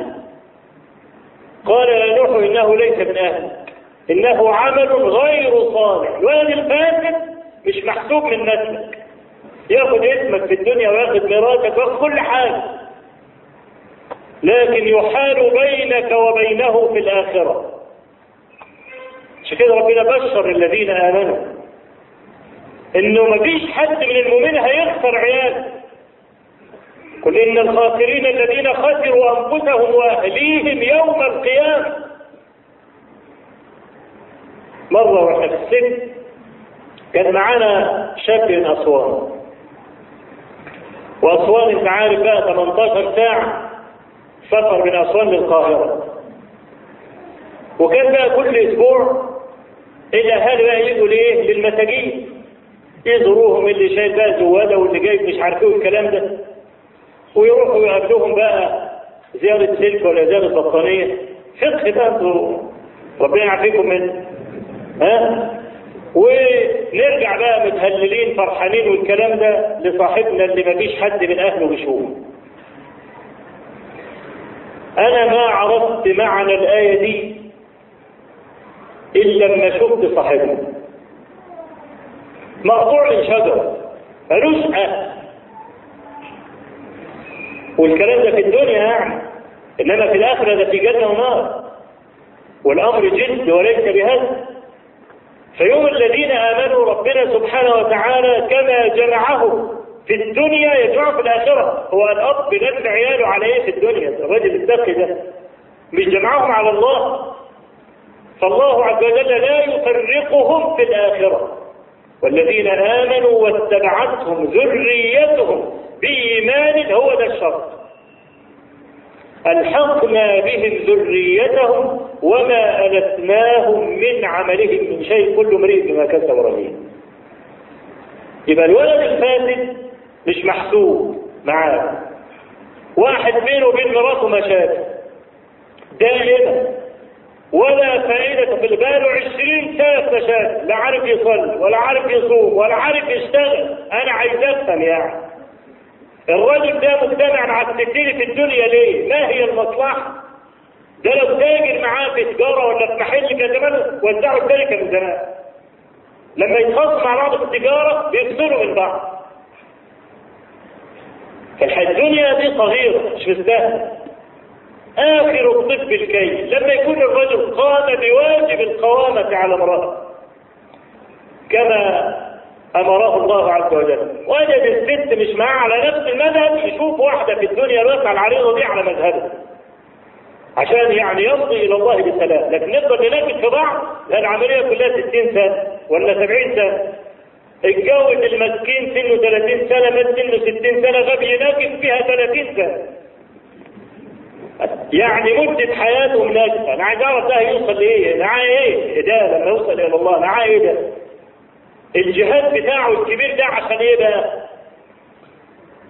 قال يا نوح إنه ليس من أهلك، إنه عمل غير صالح، ولد الفاسد مش محسوب من نسلك، ياخد اسمك في الدنيا وياخد ميراثك وياخد كل حاجة، لكن يحال بينك وبينه في الآخرة. عشان كده ربنا بشر الذين آمنوا إنه مفيش حد من المؤمنين هيخسر عياله. قل إن الخاسرين الذين خسروا أنفسهم وأهليهم يوم القيامة. مرة واحنا في السجن كان معانا شاب من أسوان، وأسوان أنت عارف بقى 18 ساعة سفر من أسوان للقاهرة، وكان بقى كل أسبوع الأهالي بقى يجوا ليه؟ للمساجين، يزوروهم، اللي شايل بقى زواده واللي جايب مش عارفين الكلام ده، ويروحوا يقابلوهم بقى زيارة سلك ولا زيارة بطانية، فقه بقى ربنا يعافيكم منه، ها؟ ونرجع بقى متهللين فرحانين والكلام ده لصاحبنا اللي مفيش حد من أهله بيشوفه. أنا ما عرفت معنى الآية دي إلا لما شفت صاحبنا مقطوع من شجرة ملوش أهل، والكلام ده في الدنيا يعني، إنما في الآخرة ده في جنة ونار، والأمر جد وليس بهذا. فيوم الذين آمنوا ربنا سبحانه وتعالى كما جمعه في الدنيا يجمع في الآخرة. هو الأب نزل عياله على إيه في الدنيا؟ الرجل التقي ده مش جمعهم على الله، فالله عز وجل لا يفرقهم في الآخرة. والذين آمنوا واتبعتهم ذريتهم بإيمان، هو ده الشرط، ألحقنا بهم ذريتهم وما ألتناهم من عملهم من شيء، كل امرئ بما كسب رهين. يبقى الولد الفاسد مش محسوب معاه، واحد بينه وبين مراته مشاكل دائما ولا فائدة، في البال 20 سنة مشاكل، لا عارف يصلي ولا عارف يصوم ولا عارف يشتغل. أنا عايز أفهم يعني الرجل ده مجتمع مع الستين في الدنيا ليه؟ ما هي المصلحة؟ ده لو تاجر معاه في تجارة ولا في محل كان زمان وزعوا الشركة من زمان، لما يتخاصموا مع بعض في التجارة بيفصلوا من بعض. الدنيا دي صغيرة مش مستاهلة. آخر الطب الكي لما يكون الرجل قام بواجب القوامة على امرأته كما أمره الله عز وجل، وجد الست مش معاه على نفس المذهب، يشوف واحدة في الدنيا الواسعة العريضة دي على مذهبه عشان يعني يمضي إلى الله بالسلام. لكن نفضل نناقش في بعض، العملية كلها 60 سنة ولا 70 سنة، الجو اللي المسكين سنه 30 سنة، مات سنه 60 سنة، غبي يناقش فيها 30 سنة، يعني مدة حياته مناقشة. أنا عايز أعرف ده يوصل لإيه؟ معاه إيه؟ ده لما يوصل إلى الله معاه إيه ده؟ الجهاد بتاعه الكبير ده عشان ايه بقى؟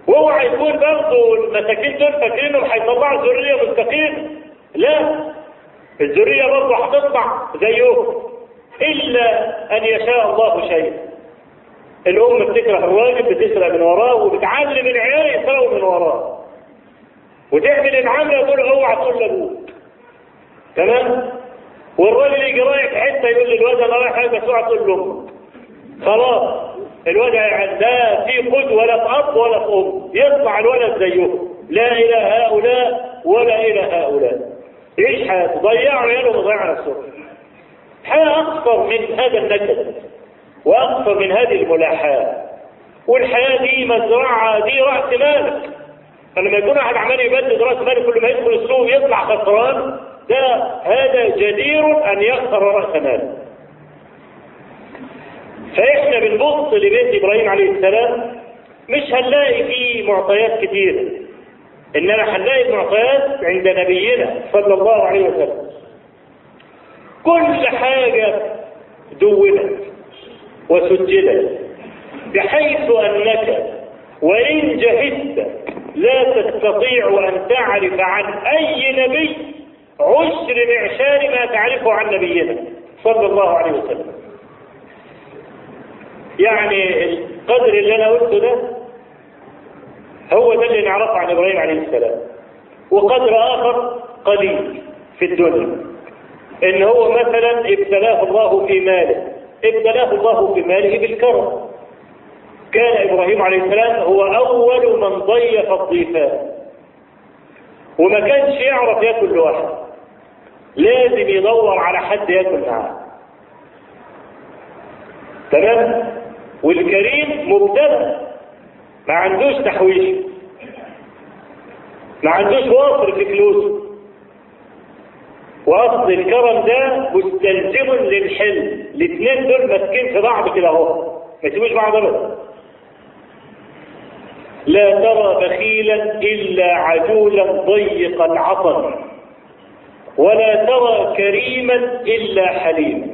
واوعى يكون برضه المساكين دول فاكرينهم هيطلعوا ذريه مستقيمه، لا، الذريه برضه هتطلع زيهم الا ان يشاء الله شيئا. الام بتكره الواجب بتسرق من وراه وبتعلم العيال يسرقوا من وراه وتعمل العمله تقول اوعى تقول لابوك تمام. والراجل يجي رايح في حته يقول للواد انا رايح حاجه بس اوعى تقول لامك خلاص. الواد لا في قد ولا في اب ولا في ام، يطلع الولد زيه لا الى هؤلاء ولا الى هؤلاء. ايش هتضيع عياله وضيع نفسه؟ حاجه اكثر من هذا النكد واكثر من هذه الملاحات. والحياه دي مزرعه، دي راس مالك. لما يكون واحد عمال يبدد راس ماله كل ما يدخل السوق يطلع خسران، ده هذا جدير ان يخسر راس ماله. فاحنا بنبص لبيت ابراهيم عليه السلام مش هنلاقي فيه معطيات كتيره، انما هنلاقي معطيات عند نبينا صلى الله عليه وسلم. كل حاجه دونت وسجلت بحيث انك وان جهدت لا تستطيع ان تعرف عن اي نبي عشر معشار ما تعرفه عن نبينا صلى الله عليه وسلم. يعني القدر اللي انا قلته ده هو ده اللي نعرفه عن ابراهيم عليه السلام، وقدر اخر قليل في الدنيا، ان هو مثلا ابتلاه الله في ماله، ابتلاه الله في ماله بالكرم. كان إبراهيم عليه السلام هو أول من ضيف الضيفان، وما كانش يعرف ياكل لوحده، لازم يدور على حد ياكل معاه تمام. والكريم مبتذل، ما عندوش تحويش، ما عندوش وافر في فلوسه. واصل الكرم ده مستلزم للحلم، الاثنين دول ماسكين في بعض كده اهو، ما يسيبوش بعض ابدا. لا ترى بخيلا الا عجولا ضيق العطن، ولا ترى كريما الا حليما،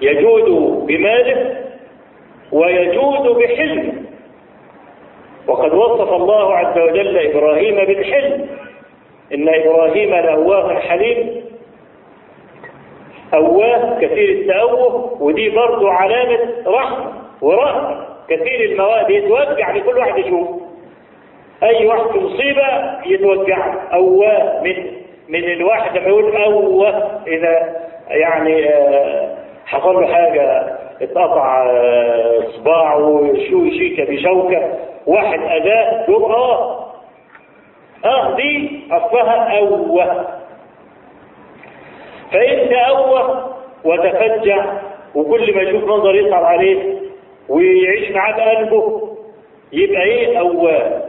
يجود بماله ويجود بحلمه. وقد وصف الله عز وجل ابراهيم بالحلم، إن إبراهيم لأواه حليم، أواه كثير التأوه، ودي برضه علامة رحمة ورحمة. كثير المواد يتوجع لكل واحد يشوف، أي واحد في مصيبة يتوجع، أواه من الواحد لما يقول أواه إذا يعني حصل له حاجة، اتقطع صباعه شو شيكة بشوكة، واحد أذاه يقول دي أصلها أوه. فإن تأوه وتفجع وكل ما يشوف منظر يصعب عليه ويعيش معاه بقلبه يبقى إيه؟ أواه.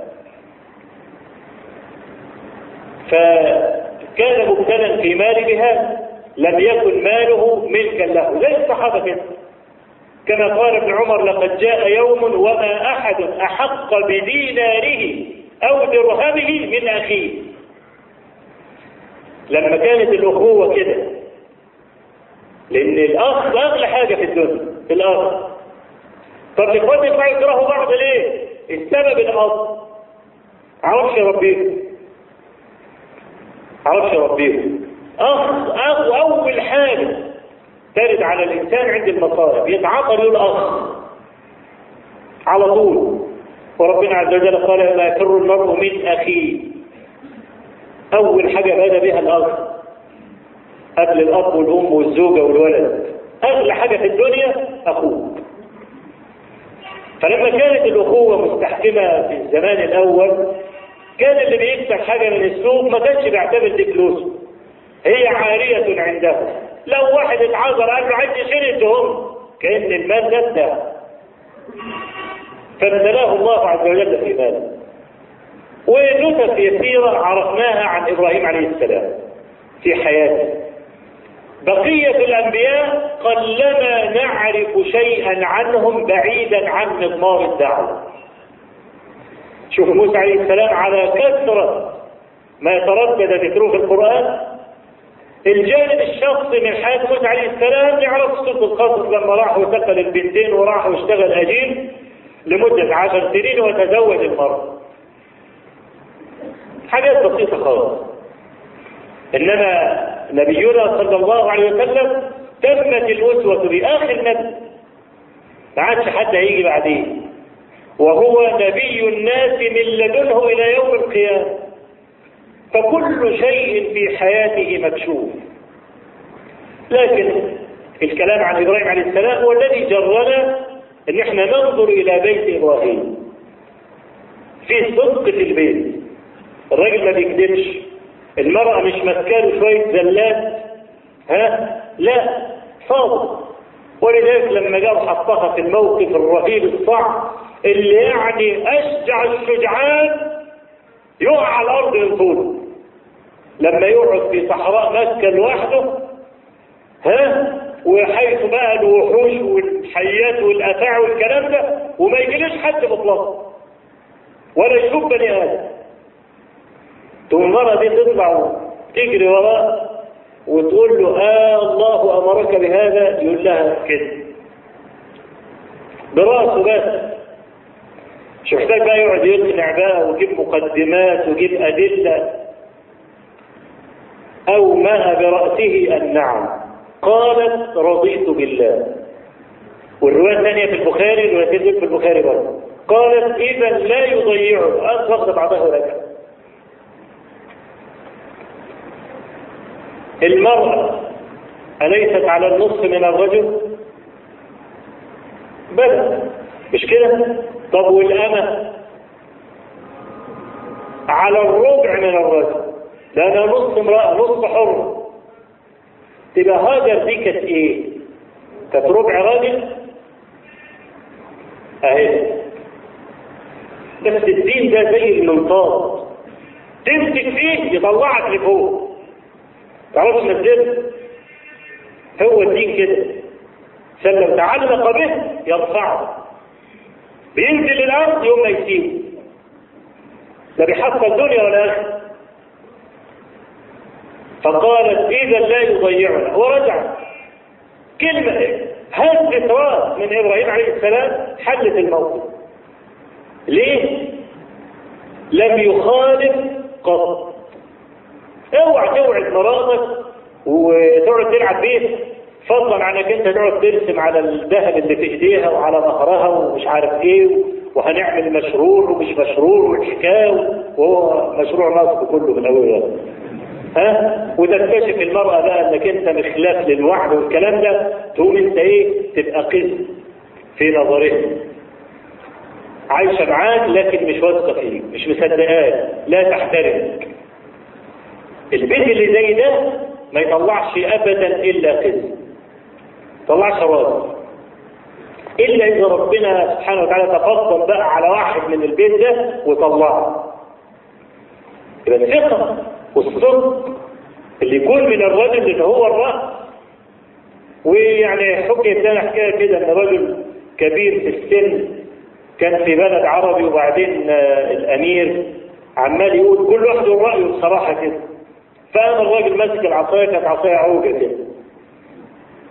فكان مبتلا في ماله بها، لم يكن ماله ملكا له، زي الصحابة كده. كما قال ابن عمر: لقد جاء يوم وما أحد أحق بديناره أو درهمه من أخيه. لما كانت الأخوة كده، لأن الأخ أغلى حاجة في الدنيا، الأخ. طب الإخوات ينفع يكرهوا بعض ليه؟ السبب الأصل، عرفش يربيهم. أخ أول حاجة ترد على الإنسان عند المصائب، يتعاطى له الأخ على طول. وربنا عز وجل قال: ما يفر المرء من اخيه. اول حاجه بدا بها الاخ، قبل الاب والام والزوجه والولد. اغلى حاجه في الدنيا اخوك. فلما كانت الاخوه مستحكمه في الزمان الاول، كان اللي بيفتح حاجه من السوق ما كانش بيعتبر دي فلوسه، هي عاريه عنده. لو واحد اتعذر قال له عايز يشيل الدهون، كان المال ده فابتلاه الله عز وجل في ماله. ونكت يسيرة عرفناها عن إبراهيم عليه السلام في حياته. بقية الأنبياء قلما نعرف شيئا عنهم بعيدا عن مضمار الدعوة. شوف موسى عليه السلام على كثرة ما تردد ذكره في القرآن. الجانب الشخصي من حياة موسى عليه السلام يعرف صوت القصص، لما راح وثقل البنتين وراح واشتغل أجيل لمدة 10 سنين وتزوج المرأة. حاجات بسيطة خالص. إنما نبينا صلى الله عليه وسلم تمت الأسوة بآخر نبي، ما عادش حد هيجي بعديه، وهو نبي الناس من لدنه إلى يوم القيامة. فكل شيء في حياته مكشوف. لكن الكلام عن إبراهيم عليه السلام هو الذي جرنا أن احنا ننظر إلى بيت إبراهيم. في صدق في البيت، الراجل ما بيكذبش، المرأة مش ماسكاله شوية زلات، لا صادق. ولذلك لما جاء حطها في الموقف الرهيب الصعب اللي يعني أشجع الشجعان يقع على الأرض ينطوله، لما يقعد في صحراء مكة لوحده وحيث بقى الوحوش والحيات والأتاع والكلام ده، وما يجيليش حد مطلق ولا يشوف بني آدم. تقول المرة دي تطلع تجري وراه وتقول له الله أمرك بهذا، يقول لها كده براسه بس، مش محتاج بقى يقعد يقنع بقى ويجيب مقدمات ويجيب أدلة. أومأ برأسه النعم قالت رضيت بالله. والرواية الثانية في البخاري، الرواية الثانية في البخاري برضه، قالت إذا لا يضيعه أنفق بعضها لك. المرأة أليست على النصف من الرجل؟ بل مش كده؟ طب والأمة على الربع من الرجل، لأنها نصف امرأة نصف حر. تبقى هاجر دي كانت ايه؟ كانت ربع راجل اهي. بس الدين ده زي المنطاد، تمسك فيه يطلعك لفوق، تعرفش نفسك. هو الدين كده، سلم تعلق به يرفعه، بينزل للارض يوم ما يسيبه. ده بيحصل دنيا ولا اخره. فقالت اذا لا يضيعنا ورجع. كلمه هذه التراث من ابراهيم عليه السلام حلت الموقف. ليه؟ لم يخالف قط. اوعى توعد مراتك وتقعد تلعب بيه، فضلا عنك انت تقعد ترسم على الذهب اللي في ايديها وعلى ظهرها ومش عارف ايه، وهنعمل مشروع ومش مشروع والحكايه، وهو مشروع نصب كله من اول وتكتشف المراه بقى انك انت مخلاف للوعد والكلام ده، تقوم انت ايه؟ تبقى قذر في نظرها، عايشه معاك لكن مش واثقه فيك، مش مصدقاك، لا تحترمك. البيت اللي زي ده ما يطلعش ابدا الا كذب، ما يطلعش راضي الا اذا ربنا سبحانه وتعالى تفضل بقى على واحد من البيت ده وطلعه. يبقى الثقه والصدق اللي يكون من الرجل اللي هو الراس. ويعني حكي بتاع حكايه كده ان رجل كبير في السن كان في بلد عربي، وبعدين الامير عمال يقول كل واحد رايه بصراحه كده. فقام الراجل ماسك العصايه، كانت عصايه عوجه كده،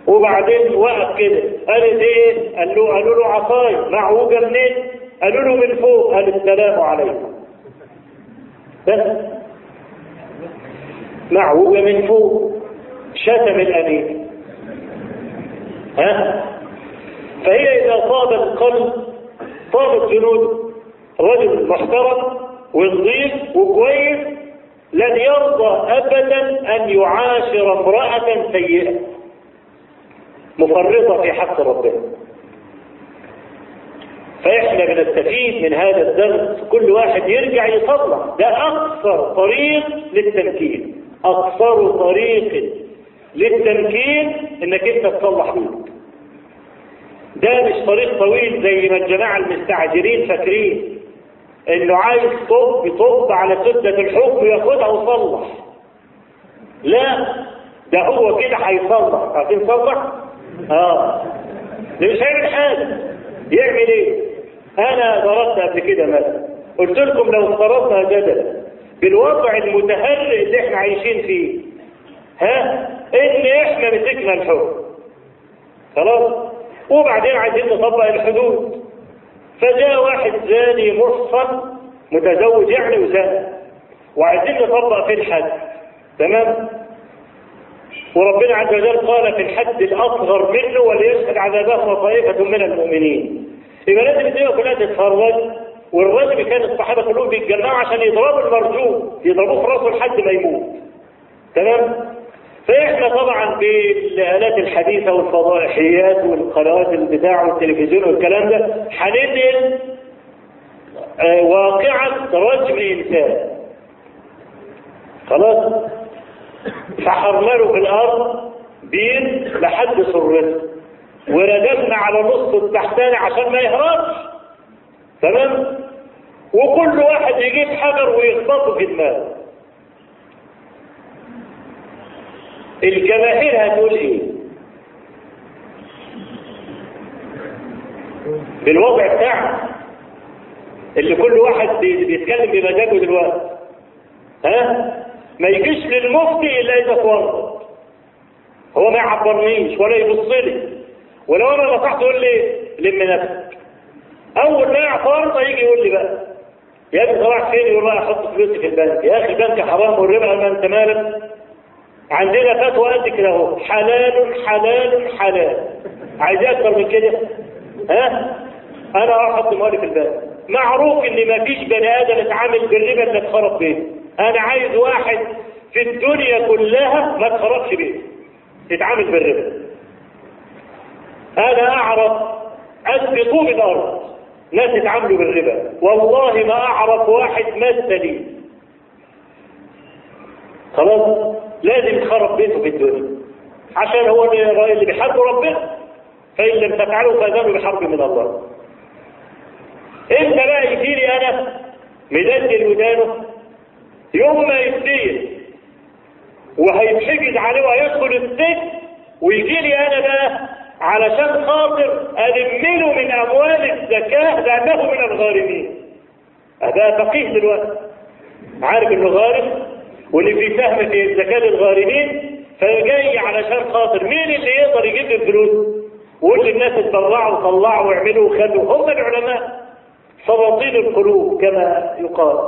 وبعدين وقف كده قال ايه؟ قالوا له عصايه معوجه منين؟ قالوا له من فوق. قال السلام عليكم. بس معوجه من فوق. شتم الامير. فهي اذا صاب القلب صابت جنوده. رجل محترم ونظيف وكويس لن يرضى أبدا أن يعاشر امرأة سيئة مفرطة في حق ربنا. فإحنا بنستفيد من هذا الدرس، كل واحد يرجع يطلع. ده أقصر طريق للتمكين، أقصر طريق للتمكين إنك أنت تصلح منك. ده مش طريق طويل زي ما الجماعة المستعجلين فاكرين انه عايز يطب على سدة الحكم ياخدها ويصلح. لا، ده هو كده هيصلح. عايزين نصلح؟ ده مش هيعمل حاجه. يعمل ايه؟ انا ضربت قبل كده مثلا، قلت لكم لو افترضنا جدلا بالوضع المتهرئ اللي احنا عايشين فيه، ان احنا مسكنا الحكم خلاص، وبعدين عايزين نطبق الحدود. فجاء واحد زاني محصن متزوج يعني وزاني، وعايزين نطبق في الحد، تمام؟ وربنا عز وجل قال في الحد الأصغر منه وليشهد عذابهما طائفة من المؤمنين. يبقى لازم الدنيا كلها تتفرج، والراجل كان الصحابة كلهم بيتجمعوا عشان يضربوا المرجوم، يضربوه في راسه لحد ما يموت. تمام؟ فإحنا طبعا بالآلات الحديثة والفضائحيات والقنوات البتاع والتلفزيون والكلام ده هننقل واقعة رجم الإنسان. خلاص؟ فحرمله في الأرض بين لحد صرته، ورجمنا على نص التحتاني عشان ما يهربش. تمام؟ وكل واحد يجيب حجر ويخبطه في دماغه. الجماهير هتقول ايه؟ بالوضع بتاعنا اللي كل واحد بيتكلم بمزاجه دلوقتي، ها؟ ما يجيش للمفتي الا اذا اتورط، هو ما يعبرنيش ولا يبصلي، ولو انا نصحته يقول لي لم نفسك. اول ما يعترض يجي يقول لي بقى يا ابني صلاح فين؟ يقول لي احط فلوسي في البنك. يا اخي البنك حرام والربا، ما انت مالك؟ عندنا فتوى قد كده اهو، حلال حلال حلال. عايز اكتر من كده؟ ها؟ انا احط مالي في البنك. معروف ان مفيش بني ادم اتعامل بالربا اللي اتخرب بيه. انا عايز واحد في الدنيا كلها ما اتخربش بيه يتعامل بالربا. انا اعرف قد طوب الارض ناس يتعاملوا بالربا، والله ما اعرف واحد مات سليم. خلاص؟ لازم يخرب بيته في الدنيا، عشان هو اللي بيحارب ربنا، فإن لم تفعلوا فإنه بحرب من الله. انت بقى يجيلي انا مدلل ودانه، يوم ما يفتيل وهيتحجز عليه وهيدخل السجن، ويجيلي انا بقى علشان خاطر ألمله من اموال الزكاة لأنه من الغارمين. أبقى فقيه دلوقتي، عارف انه غارم واللي في سهم في الزكاة للغارمين، فجاي علشان خاطر مين اللي يقدر يجيب له الفلوس؟ ويقول للناس اتبرعوا وطلعوا واعملوا وخلوا. هم العلماء سلاطين القلوب كما يقال،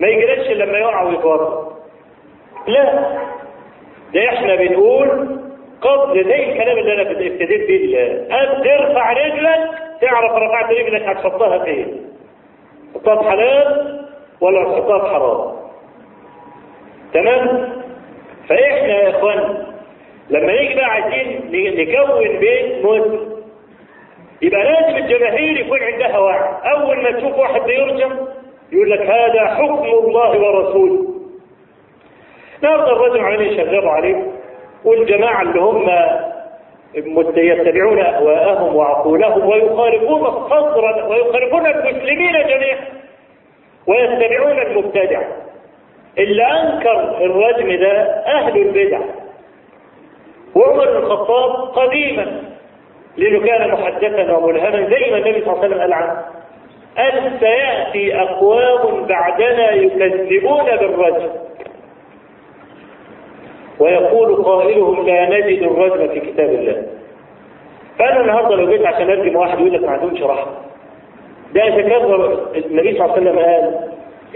ما يجريش لما يقع ويتورط. لا، ده احنا بنقول قبل زي الكلام اللي انا ابتديت بيه الان، قبل ترفع رجلك تعرف رفعت رجلك هتحطها فين؟ هتحطها في حلال ولا هتحطها في حرام؟ تمام؟ فاحنا يا اخوان لما نيجي بقى عايزين نكون بيت مسلم، يبقى لازم الجماهير يكون عندها وعي. اول ما تشوف واحد بيرجم يقول لك هذا حكم الله ورسوله. نرضى الرجل عليه يشغلوا عليه، والجماعه اللي هم يتبعون اهواءهم وعقولهم ويخالفون الصدر ويخالفون المسلمين جميعا ويتبعون المبتدع. اللي انكر الرجم ده اهل البدع. وعمر بن الخطاب قديما لانه كان محدثا وملهما زي ما النبي صلى الله عليه وسلم قال عنه، قال سياتي اقوام بعدنا يكذبون بالرجم، ويقول قائلهم لا نجد الرجم في كتاب الله. فانا النهارده لو جيت عشان ارجم واحد يقول لك ما عندهمش رحمه، ده يتكرر. النبي صلى الله عليه وسلم قال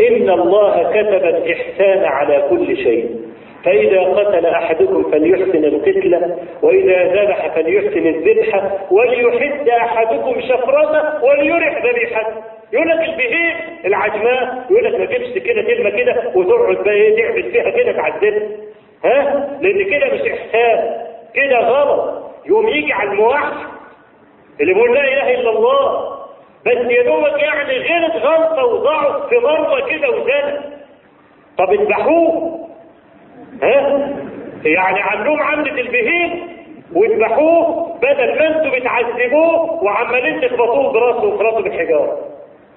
إن الله كتب الإحسان على كل شيء، فإذا قتل أحدكم فليحسن القتلة، وإذا ذبح فليحسن الذبحة، وليحد أحدكم شفرته وليرح ذبيحته. يقول لك البهيم العجماء يقول لك ما تجيبش كده تلمة كده وتقعد بقى ايه تعمل فيها كده تعذبها، ها؟ لأن كده مش إحسان، كده غلط. يوم يجي على الموحد اللي بيقول لا إله إلا الله، بس يا دوبك يعني غلط غلطه وضعف في مره كده وزنه، طب اذبحوه، ها؟ يعني عملوه عمله البهيم واذبحوه بدل ما انتوا بتعذبوه وعمالين تخبطوه براسه وفراسه بالحجاره.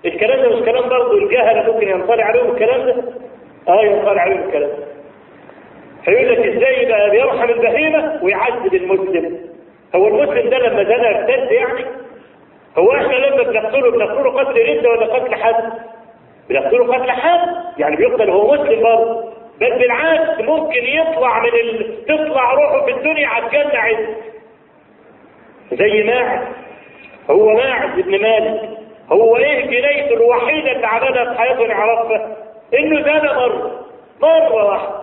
الكلام ده مش كلام برضه الجهل ممكن ينطلع عليهم الكلام ده؟ ينطلع عليهم الكلام ده. هيقول لك ازاي بقى بيرحم البهيمه ويعذب المسلم؟ هو المسلم ده لما زنى ارتد يعني؟ هو احنا لما بنقتله قتل رده ولا قتل حد؟ بنقتله قتل حد، يعني بيقتل هو مسلم برضه، بل بالعكس ممكن يطلع تطلع روحه في الدنيا على الجنه عز، زي ماعز. هو ماعز ابن مالك، هو ايه جنايته الوحيده اللي عملها في حياته اللي عرفها؟ انه زنى مره واحده.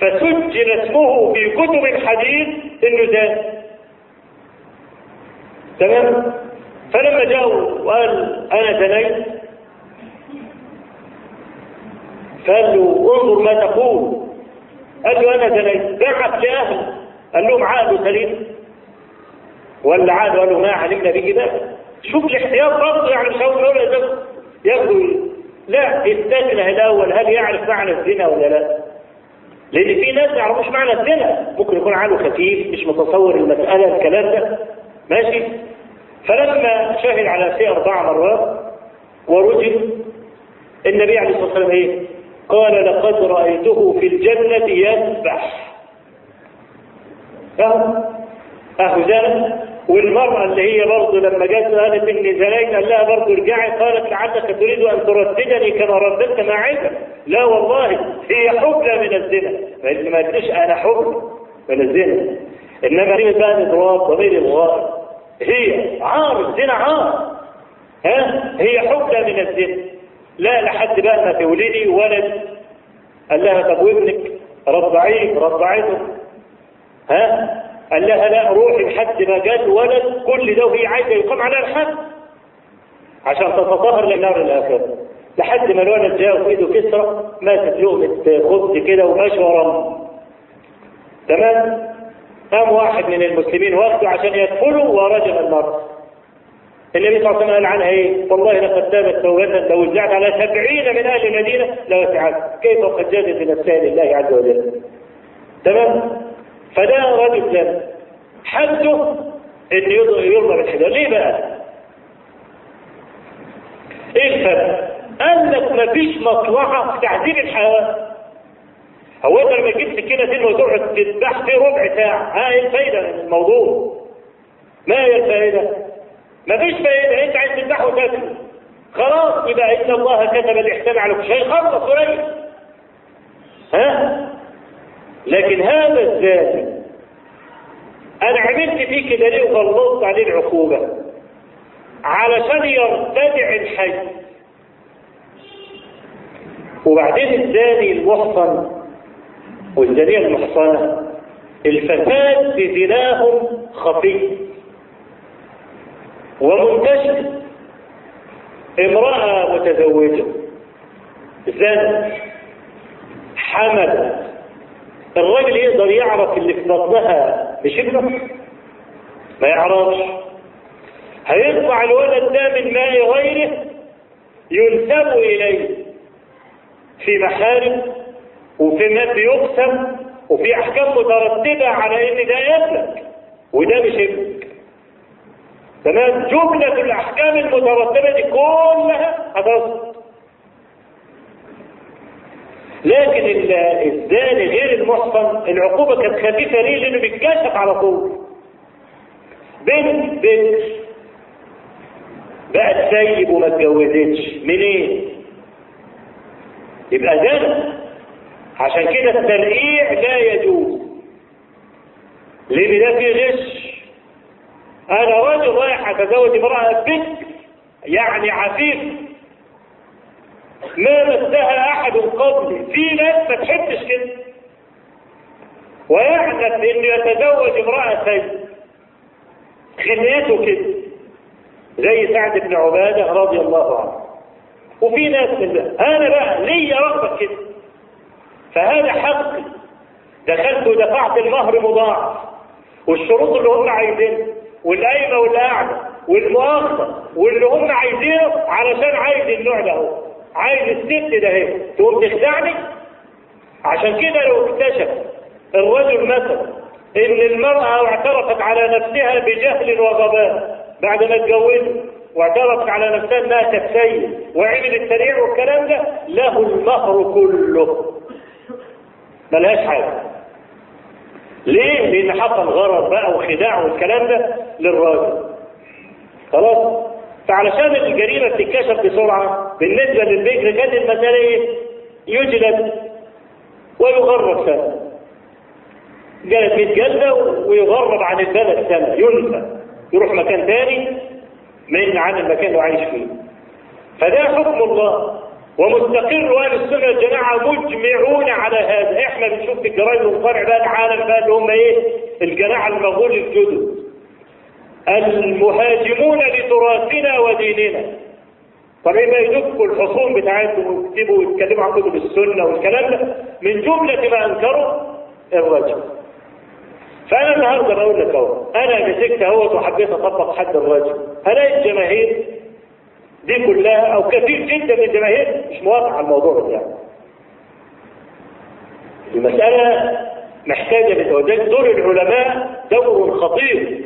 فسجل اسمه في كتب الحديث انه زاد. تمام. فلما جاءوا وقال انا زنيت، فقال له انظر ما تقول. قال له انا زنيت، بعت لاهله، قال لهم عقله سليم ولا عقله؟ قالوا ما علمنا به بقى. شوف الاحتياط برضه، يعني مش هقول له ياخدوا ايه، لا استثنى الاول هل يعرف معنى الزنا ولا لا؟ لان في ناس ما يعرفوش معنى الزنا، ممكن يكون عقله خفيف مش متصور المساله الكلام ده، ماشي. فلما شهد على شيء 4 مرات ورجل، النبي عليه الصلاه والسلام ايه؟ قال لقد رايته في الجنه يسبح. اهو زنى. والمرأة اللي هي برضه لما جت قالت إني زنيت، قال لها برضه ارجعي، قالت لعلك تريد أن ترددني كما رددت معك. لا والله هي حبلى من الزنا، فإن ما قلتش أنا حبلى من الزنا، إنما هي بقى إضراب ضمير الغائب، هي عار الزنا عار، ها هي حبلى من الزنا. لا لحد بقى ما تولدي ولد. قال لها طب وابنك؟ رضعيه رضعته، ها قال لها لا روحي لحد ما جات ولد. كل ده وهي عايزه يقام عليها الحد عشان تتطهر للنار الاخره، لحد ما الولد جاء في ايده كسره، ماتت لقمه خبز كده وماشي ورم. تمام. قام واحد من المسلمين واخده عشان يدخلوا ورجم المرأة. النبي صلى الله عليه وسلم قال عنها ايه؟ والله لقد تابت توبه لو وزعت على 70 من اهل المدينه لوسعت. كيف وقد جازت بنفسها لله عز وجل. تمام. فده رجل زاني حده ان يرضى بالحجاب. ليه بقى؟ ايه الفرق؟ انك مفيش مصلحه في تعذيب الحيوان. هو انت لما تجيب سكينه دي وتقعد تذبح فيه ربع ساعه، ها ايه الفايده من الموضوع؟ ما هي الفايده؟ مفيش فايده. انت عايز تذبحه وتاكله خلاص، يبقى ان الله كتب الاحسان على كل شيء، خلص قليل. ها لكن هذا الزاني انا عملت فيه كده ليه وغلطت عليه العقوبه؟ علشان يرتدع الحي. وبعدين الزاني المحصن والزانيه المحصنه الفساد في زناهم خفي ومنتشر. امراه متزوجه زانت حملت، الراجل يقدر يعرف اللي في بطنها مش ابنه؟ ما يعرفش. هيطلع الولد ده من ماء غيره ينسب اليه في محارم وفي ماء بيقسم وفي احكام مترتبه على ان ده ابنك وده مش ابنك. تمام. جمله الاحكام المترتبه دي كلها هتظهر. لكن الزاني غير المحصن العقوبه كانت خفيفه. ليه؟ لانه بيتكشف على طول. بنت بقت سايب وما اتجوزتش منين؟ يبقى زاني. عشان كده التلقيع لا يجوز، لان ده فيه غش. انا راجل رايح اتزوج امراه بنت يعني عفيف ما مسها احد قبلي، في ناس ما تحبش كده ويحدث انه يتزوج امراه سيد خنيته كده زي سعد بن عباده رضي الله عنه. وفي ناس من ده انا بقى ليا رغبه كده، فهذا حقي، دخلت ودفعت المهر مضاعف والشروط اللي هم عايزينها والقايمه والقاعده والمؤاخذه واللي هم عايزينه، علشان عايز النوع ده هو عايز الست ده اهي تقوم تخدعني. عشان كده لو اكتشف الرجل مثلا ان المرأة اعترفت على نفسها بجهل وغباء بعد ما اتجوزت، واعترفت على نفسها انها تتسيب وعمل التريع والكلام ده، له المهر كله ملهاش حاجة. ليه؟ لان حصل غرر بقى وخداع والكلام ده للراجل خلاص. فعلشان الجريمه بتتكشف بسرعه بالنسبه للبكر، كانت المساله ايه؟ يجلد ويغرب سنه، جلد 100 جلده ويغرب عن البلد سنه، ينسى يروح مكان ثاني من عن المكان اللي عايش فيه. فده حكم الله. ومستقر اهل السنه والجماعه مجمعون على هذا. احنا بنشوف الجرايد والفرع بقى العالم بقى اللي هم ايه الجماعه المغول الجدد المهاجمون لتراثنا وديننا. طب ايه ما يدفوا الحصون بتاعتهم ويكتبوا ويتكلموا عن كتب السنه والكلام ده، من جمله ما انكروا الرجم. فانا النهارده بقول لك اهو انا مسكت اهوت وحبيت اطبق حد الرجم، هلاقي الجماهير دي كلها او كثير جدا من الجماهير مش موافق على الموضوع ده. يعني المساله محتاجه لتوجيه. دور العلماء دور خطير.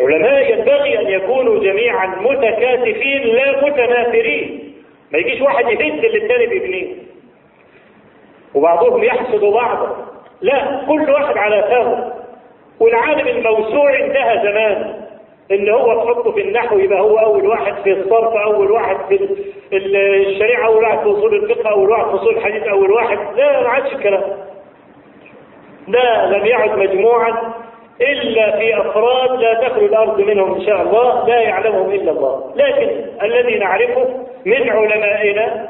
العلماء ينبغي ان يكونوا جميعا متكاتفين لا متنافرين، ما يجيش واحد يهد اللي الثاني بيبنيه وبعضهم يحسد بعضه، لا، كل واحد على فهمه. والعالم الموسوع انتهى زمان ان هو تحطه في النحو يبقى هو اول واحد في الصرف، اول واحد في الشريعه، اول واحد في اصول الفقه، اول واحد في اصول الحديث، اول واحد. لا، ما عادش الكلام ده. لم يعد مجموعا الا في افراد لا تخلو الارض منهم ان شاء الله، لا يعلمهم الا الله. لكن الذي نعرفه من علمائنا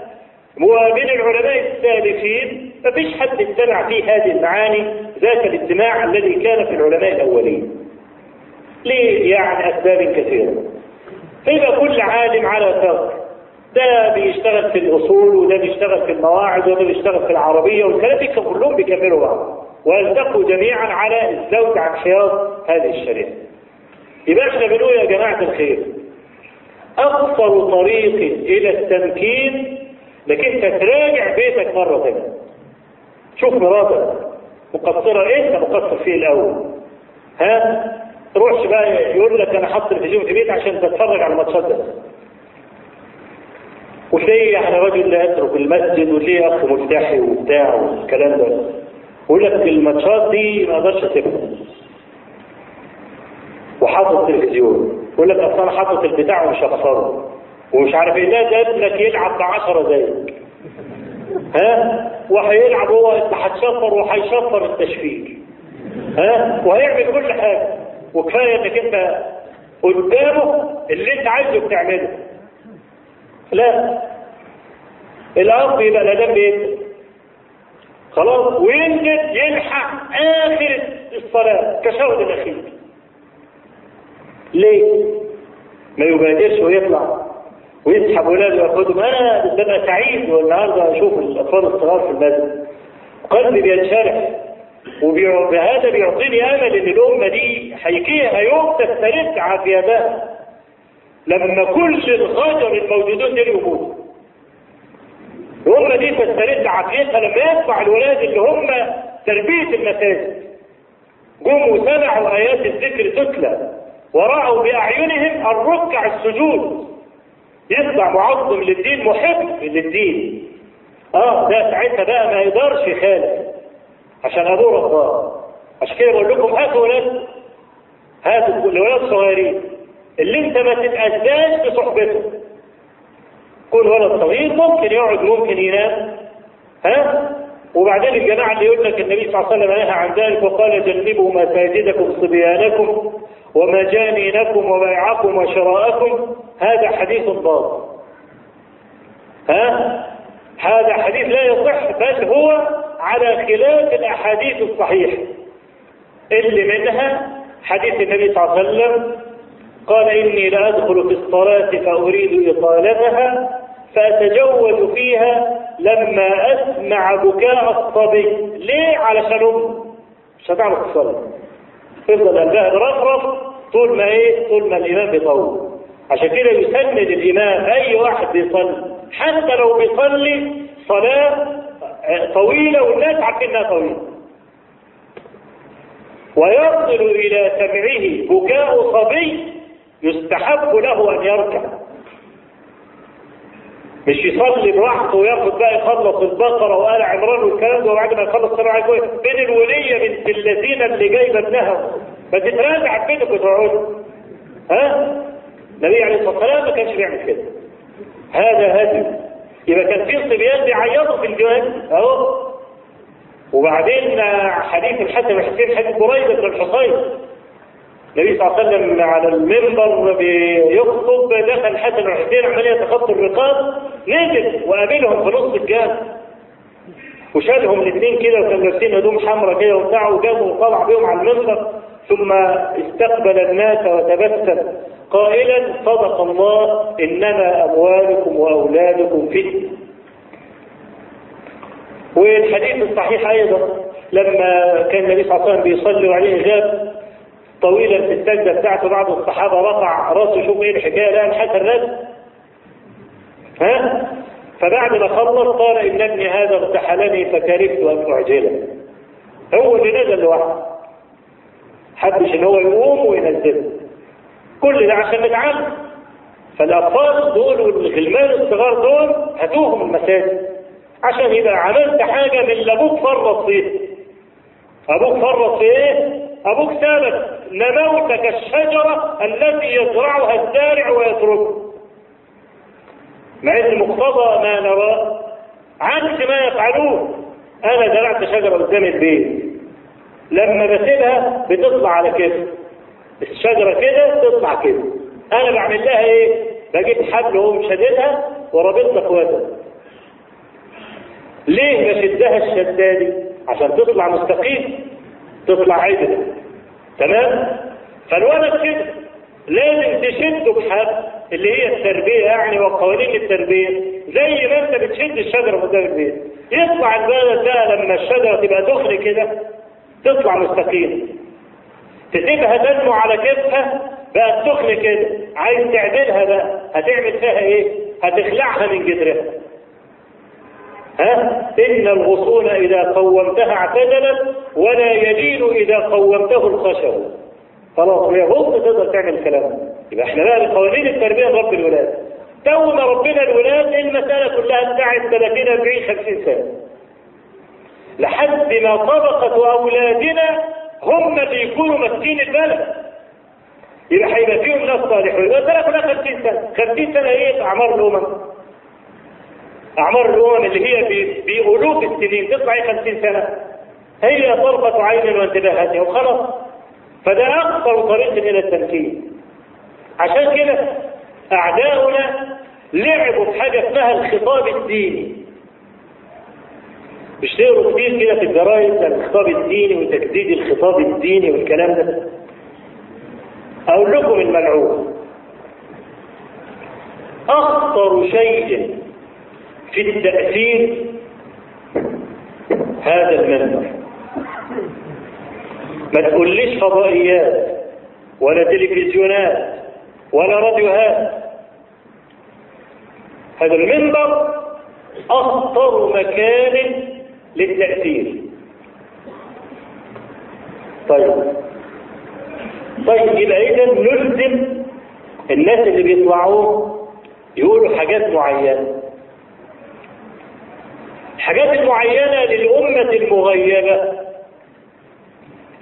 ومن العلماء السالفين ما فيش حد اتبع فيه هذه المعاني ذات الاجتماع الذي كان في العلماء الاولين. ليه؟ يعني أسباب كثيرة. فإذا كل عالم على فرق، ده بيشتغل في الأصول وده بيشتغل في المواعظ وده بيشتغل في العربية والكلام كلهم بيكملوا بعض ويلتقوا جميعا على الزوج عن حياض هذه الشريعة. يبقى احنا بنقول يا جماعة الخير أقصر طريق إلى التمكين لكن انت تراجع بيتك مرة ثانية، شوف مراتك مقصرة ايه انت مقصر فيه الأول، ها؟ تروحش بقى يقول لك انا حاطط التلفزيون في بيت عشان تتفرج على الماتشات ده. وليه احنا راجل لا اترك المسجد وليه اخ مفتاحي وبتاع والكلام ده، يقول لك الماتشات دي ما اقدرش اسيبها وحاطط التلفزيون، يقول لك اصل انا حاطط البتاع ومش هخسره ومش عارف ايه. ده ابنك يلعب ب 10 دقايق، ها؟ وهيلعب هو هتشفر وهيشفر التشفير، ها؟ وهيعمل كل حاجه، وكفايه انك انت قدامه اللي انت عايزه بتعمله. لا، الاب يبقى لازم بيت خلاص وينزل يلحق اخر الصلاه كشهود الاخير. ليه؟ ما يبادرش ويطلع ويسحب ولاده وياخدهم. انا ببقى سعيد والنهارده اشوف الاطفال الصغار في المسجد قلبي بينشرح، وبهذا بيعطيني امل ان الامه دي هيجيها يوم تسترجع في يدها لما كل الخطر الموجودين دول يموتوا. الامه دي تسترجع عافيتها لما يدفع الولاد اللي هم تربيه المساجد جم وسمعوا ايات الذكر تتلى وراوا باعينهم الركع السجود، يطلع معظم للدين محب للدين. ده ساعتها بقى ما يقدرش يخالف عشان ابوه رباه. عشان كده بقول لكم هاتوا ولاد، هاتوا الولاد الصغيرين اللي انت ما تتأذاش بصحبته. كل ولد صغير ممكن يقعد ممكن ينام، ها؟ وبعدين الجماعه اللي يقول لك النبي صلى الله عليه وسلم نهى عن ذلك وقال جنبوا مساجدكم صبيانكم ومجانينكم وبيعكم وشراءكم، هذا حديث باطل، ها؟ هذا حديث لا يصح، بل هو على خلاف الاحاديث الصحيحه اللي منها حديث النبي صلى الله عليه وسلم قال اني لادخل في الصلاه فاريد اطالتها فاتجول فيها لما اسمع بكاء الصبي. ليه؟ علشان مش هتعرف تصلي، تفضل قلبها ترفرف طول ما الامام بيطول. عشان كده يسند الامام اي واحد بيصلي حتى لو بيصلي صلاه طويلة والناس عارفينها طويلة، ويصل إلى سمعه بكاء صبي يستحب له أن يركع، مش يصلي براحته وياخد بقى يخلص البقرة وآل عمران والكلام ده وبعد ما يخلص الصلاة يقول فين الولية بنت اللذين اللي جايبة ابنها؟ ما تتراجع بينك وتقعدوا، ها؟ النبي عليه الصلاة والسلام ما كانش بيعمل كده. هذا هدي. يبقى كان في صبيان بيعيطوا في الجواز اهو. وبعدين حديث الحسن والحسين، حديث بريدة بن الحصين النبي صلى الله عليه وسلم على المنبر بيخطب دخل حسن وحسين عملية خط الرقاب، نزل وقابلهم في نص الجامع وشالهم الاثنين كده، وكانوا لابسين هدوم حمراء كده وبتاع، وجابوا وطلع بيهم على المنبر، ثم استقبل الناس وتبسم قائلا صدق الله إنما أموالكم وأولادكم فتنة. والحديث الصحيح أيضا لما كان النبي صلى الله عليه وسلم بيصلي وعليه غاب طويلا في السجدة بتاعته، بعض الصحابة رفع راسه شوف ايه الحكاية، لا الحسن راسه ها، فبعد ما خلص قال إن ابني هذا ارتحلني فكرهت أن أعجله. هو اللي نزل لوحده، محدش ان هو يقوم وينزله، كل ده عشان نتعلم. فالاطفال دول والغلمان الصغار دول هاتوهم المساجد عشان يبقى عملت حاجه من اللي ابوك فرط فيه. ابوك فرط في ايه؟ ابوك ثابت نموتك الشجره التي يزرعها الزارع ويتركه، مع ان مقتضى ما نراه عكس ما يفعلوه. انا زرعت شجره قدام البيت، لما بسيبها بتطلع على كده، الشجرة كده تطلع كده، انا بعمل لها ايه؟ بجيب حبل وهم شددها ورابطها اخواتها. ليه بشدها الشدة دي؟ عشان تطلع مستقيم، تطلع عدلة، تمام؟ فالولد كده لازم تشده بحبل اللي هي التربية يعني وقوانين التربية، زي ما انت بتشد الشجرة قدام البيت. يطلع الولد ده لما الشجرة تبقى دخل كده تطلع مستقيم، تسيبها تنمو على كتفها بقى تخن كده، عايز تعدلها بقى هتعمل فيها ايه؟ هتخلعها من جدرها. ها؟ إن الغصون إذا قومتها اعتدلت ولا يلين إذا قومته الخشب. خلاص هي غصن تقدر تعمل الكلام. يبقى احنا بقى قوانين التربية لرب الولاد. تو ما ربنا الولاد المسألة كلها بتاعت 30 40 50 سنة. لحد ما طبقة أولادنا هم اللي يكونوا ماسكين البلد، يبقى هيبقى فيهم ناس صالحين. وده كلها 50 سنة، 50 سنة إيه؟ أعمار الأمم. أعمار الأمم اللي هي بألوف السنين تطلع 50 سنة، هي طرفة عين وانتباهاتها وخلاص. فده أقصر طريق إلى التمكين. عشان كده أعداؤنا لعبوا في حاجة اسمها الخطاب الديني. بيشتغلوا كتير كده في الجرايد عن الخطاب الديني وتجديد الخطاب الديني والكلام ده. اقول لكم الملعون، اخطر شيء في التأثير هذا المنبر. ما تقوليش فضائيات ولا تلفزيونات ولا راديوهات، هذا المنبر اخطر مكان للتأثير. طيب يبقى إذا نلزم الناس اللي بيطلعوا يقولوا حاجات معينة، الحاجات المعينة للأمة المغيبة.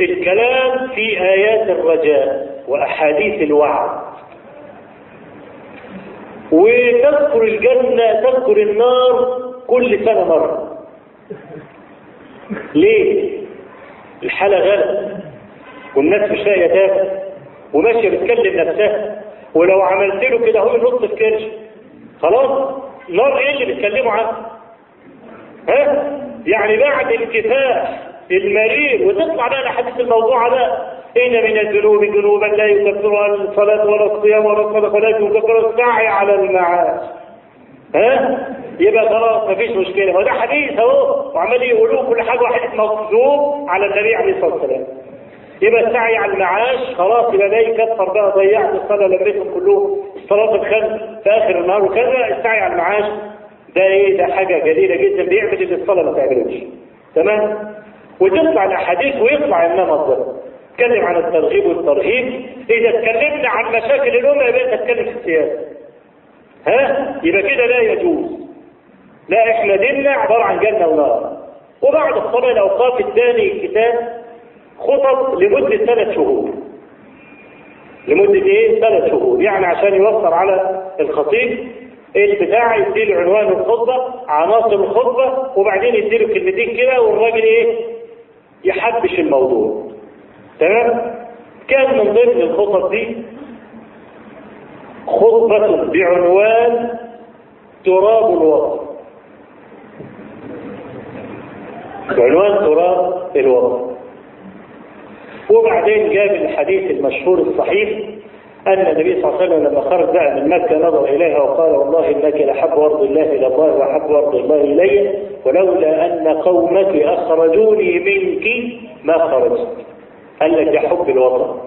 الكلام في آيات الرجاء وأحاديث الوعد، وتذكر الجنة تذكر النار كل سنة مرة. ليه؟ الحالة غلط والناس مش لاقيه تاكل وماشيه بتكلم نفسها، ولو عملت له كده هو ينط في كرش خلاص. نار ايه اللي بيتكلموا عنه؟ ها؟ يعني بعد الكفاح المرير وتطلع بقى الاحاديث الموضوعه بقى، ان من الذنوب ذنوبا لا يكفرها الصلاه ولا الصيام ولا الصدقه ولا يكفر السعي على المعاش. ها؟ يبقى خلاص مفيش مشكله، هو ده حديث اهو وعمال يقولوه كل حاجه، واحد مكذوب على النبي عليه الصلاه والسلام. يبقى السعي على المعاش خلاص، يبقى ده يكفر بقى، ضيعت الصلاه لميتهم كلهم، الصلاه الخمس في اخر النهار وكذا. السعي على المعاش ده ايه؟ ده حاجه جديده جدا، بيعمل اللي الصلاه ما تعملوش، تمام؟ وتطلع الاحاديث ويطلع النمط ده. اتكلم عن الترغيب والترهيب، اذا اتكلمنا عن مشاكل الامه يبقى نتكلم في السياسه. ها؟ يبقى كده لا يجوز. لا، احنا ديننا عباره عن جنه ونار. وبعد الصلاه الاوقاف الثاني كتاب خطط لمده 3 شهور. لمده ايه؟ 3 شهور، يعني عشان يوفر على الخطيب البتاع، يديله عنوان الخطبه، عناصر الخطبه، وبعدين يديله كلمتين كده والراجل ايه؟ يحبش الموضوع، تمام؟ كان من ضمن الخطط دي خطبة بعنوان تراب الوطن. بعنوان تراب الوطن. وبعدين جاب الحديث المشهور الصحيح أن النبي صلى الله عليه وسلم لما خرج من مكة نظر إليها وقال والله إنك لحب أرض الله إلى الله وحب أرض الله إلي، ولولا أن قومك أخرجوني منك ما خرجت. قال لك يا حب الوطن.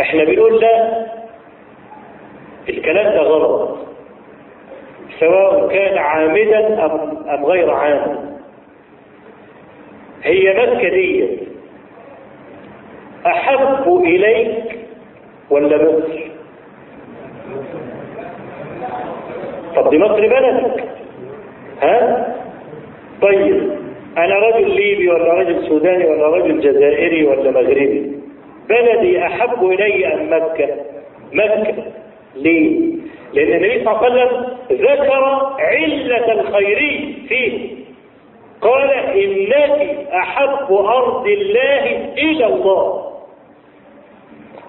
احنا بنقول لا، الكلام ده غلط، سواء كان عامدا أم غير عامد. هي مكة دي أحب إليك ولا مصر؟ طب دي مصر بلدك، ها؟ طيب أنا رجل ليبي ولا رجل سوداني ولا رجل جزائري ولا مغربي، بلدي أحب إلي أم مكة؟ مكة. ليه؟ لأن النبي صلى الله عليه وسلم ذكر علة الخيري فيه، قال إنك أحب أرض الله إلى الله.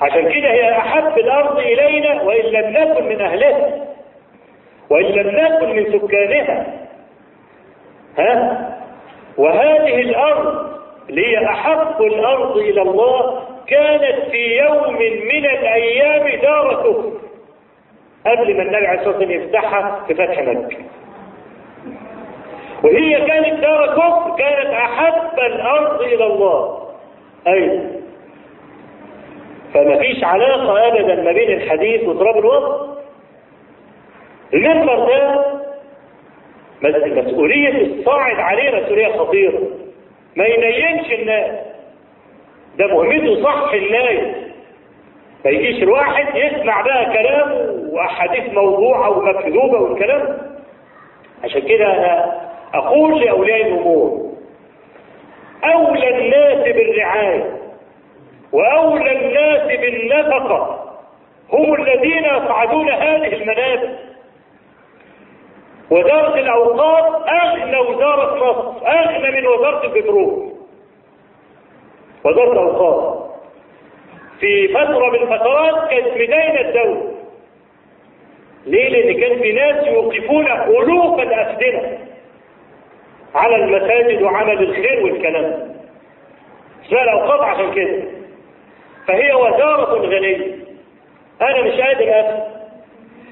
عشان كده هي أحب الأرض إلينا وإن لم نكن من أهلها وإن لم نكن من سكانها، ها؟ وهذه الأرض لي أحب الأرض إلى الله، كانت في يوم من الأيام دار كفر قبل ما النبي عليه الصلاة والسلام يفتحها في فتح مكة، وهي كانت دار كفر، كانت أحب الأرض إلى الله أيضا. فمفيش علاقة أبدا ما بين الحديث وتراب الوطن. المنبر ده مسؤولية الصاعد عليه مسؤولية خطيرة، ما ينينش الناس، ده مهمته صح الناس، ما يجيش الواحد يسمع بقى كلام وأحاديث موضوعة ومكذوبة والكلام. عشان كده أنا أقول لأولياء الأمور أولى الناس بالرعاية وأولى الناس بالنفقة هم الذين يصعدون هذه المنازل. وزارة الأوقاف أغنى وزارة مصر، أغنى من وزارة البترول. وزارة الأوقاف في فترة من الفترات كانت مدينة الدولة. ليه؟ لأن كان في ناس يوقفون ألوف الأسدنة على المساجد وعمل الخير والكلام، اسمها الأوقاف عشان كده. فهي وزارة غنية. أنا مش قادر أفهم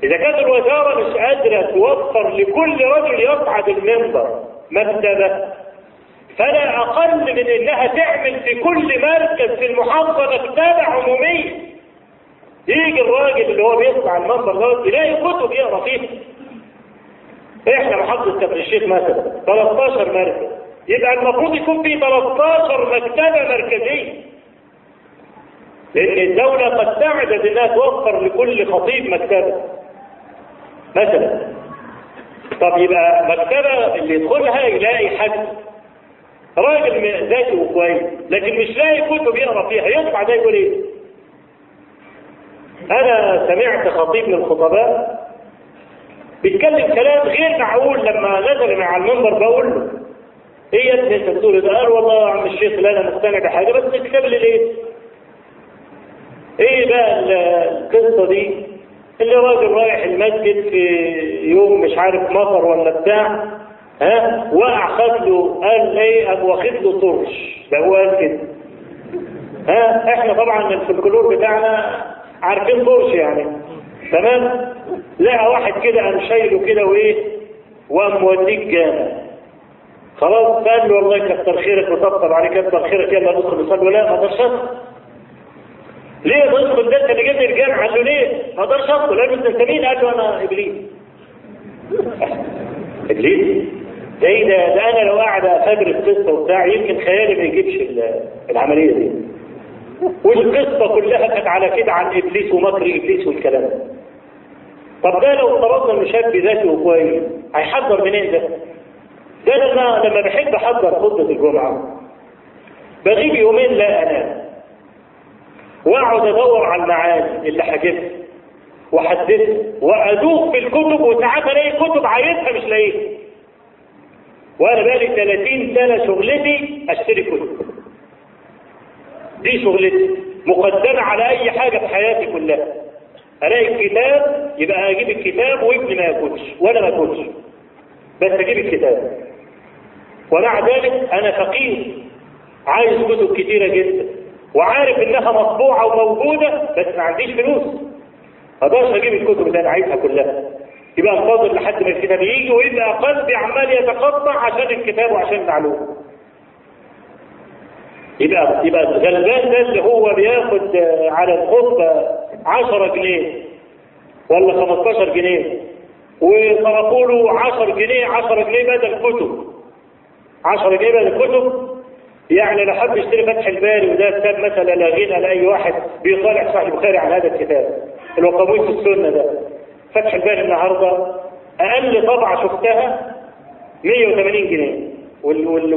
إذا كانت الوزارة مش قادرة توفر لكل رجل يصعد المنبر مكتبة، فلا أقل من إنها تعمل في كل مركز في المحافظة مكتبة عمومية. يجي الراجل اللي هو بيصنع المنبر ده يلاقي كتب يقرا فيها. إحنا محافظة كفر الشيخ مثلا 13 مركز، يبقى المفروض يكون في 13 مكتبة مركزية، لأن الدولة قد تعدد إنها توفر لكل خطيب مكتبة مثلا. طب يبقى مكتبة اللي يدخلها يلاقي حد راجل ذاتي وكويس، لكن مش لاقي كتب يقرا فيها، يطلع ده يقول ايه؟ انا سمعت خطيب من الخطباء بيتكلم كلام غير معقول لما نزل مع المنبر. بقول له ايه يا ابني انت بتقول ده؟ قال والله يا عم الشيخ لا انا مقتنع بحاجه، بس بتكتب لي ليه؟ ايه بقى القصه دي؟ اللي راجل رايح المسجد في يوم مش عارف مطر ولا بتاع، ها، وقع خد له، قال ايه ابو واخد له طرش، ده هو قال كده، ها. احنا طبعا الفلكلور بتاعنا عارفين طرش يعني، تمام. لقى واحد كده قام شايله كده وايه وقام موديه جامع، خلاص قال له والله كتر خيرك وطبطب عليك كتر خيرك يلا ندخل نصلي. لا ما اقدرش ادخل. ليه ما ادخل؟ ده انت اللي جبت الجامع. قال له ليه؟ ما اقدرش ادخل. قال له انت مين؟ قال له انا ابليس. ابليس؟ ايه ده انا لو قاعد افجر القصه وبتاع يمكن خيالي ما يجيبش العمليه دي. والقصه كلها كانت على كده عن ابليس ومكر ابليس والكلام. طب ده لو افترضنا انه شاب ذاتي وكويس هيحضر منين ده؟ ده انا لما بحب احضر خطبه الجمعه بغيب يومين لا انام واقعد ادور على المعاني اللي هجيبها وحددها وادوق في الكتب، وساعات الاقي كتب عايزها مش لاقيها. وانا بقالي 30 سنة شغلتي اشتري كتب، دي شغلتي، مقدمة على أي حاجة في حياتي كلها. ألاقي الكتاب يبقى هجيب الكتاب، وابني ما ياكلش وأنا ما أكلش، بس أجيب الكتاب. ومع ذلك أنا فقير، عايز كتب كتيرة جدا وعارف إنها مطبوعة وموجودة، بس ما عنديش فلوس، أقدرش أجيب الكتب اللي أنا عايزها كلها. يبقى انتظر لحد ما الكتاب يجي، ويبقى قلبي عمال يتقطع عشان الكتاب وعشان المعلومة. يبقى الغلبان ده اللي هو بياخد على الخطبة 10 جنيه ولا 15 جنيه، وصرفوا له 10 جنيه، 10 جنيه بدل كتب، 10 جنيه بدل كتب. يعني لو حد يشتري فتح الباري، وده كتاب مثلا لا غنى لأي واحد بيطالع صحيح البخاري على هذا الكتاب الوقابوس السنة ده. فتح الباري النهارده أقل طبعة شفتها 180 جنيه،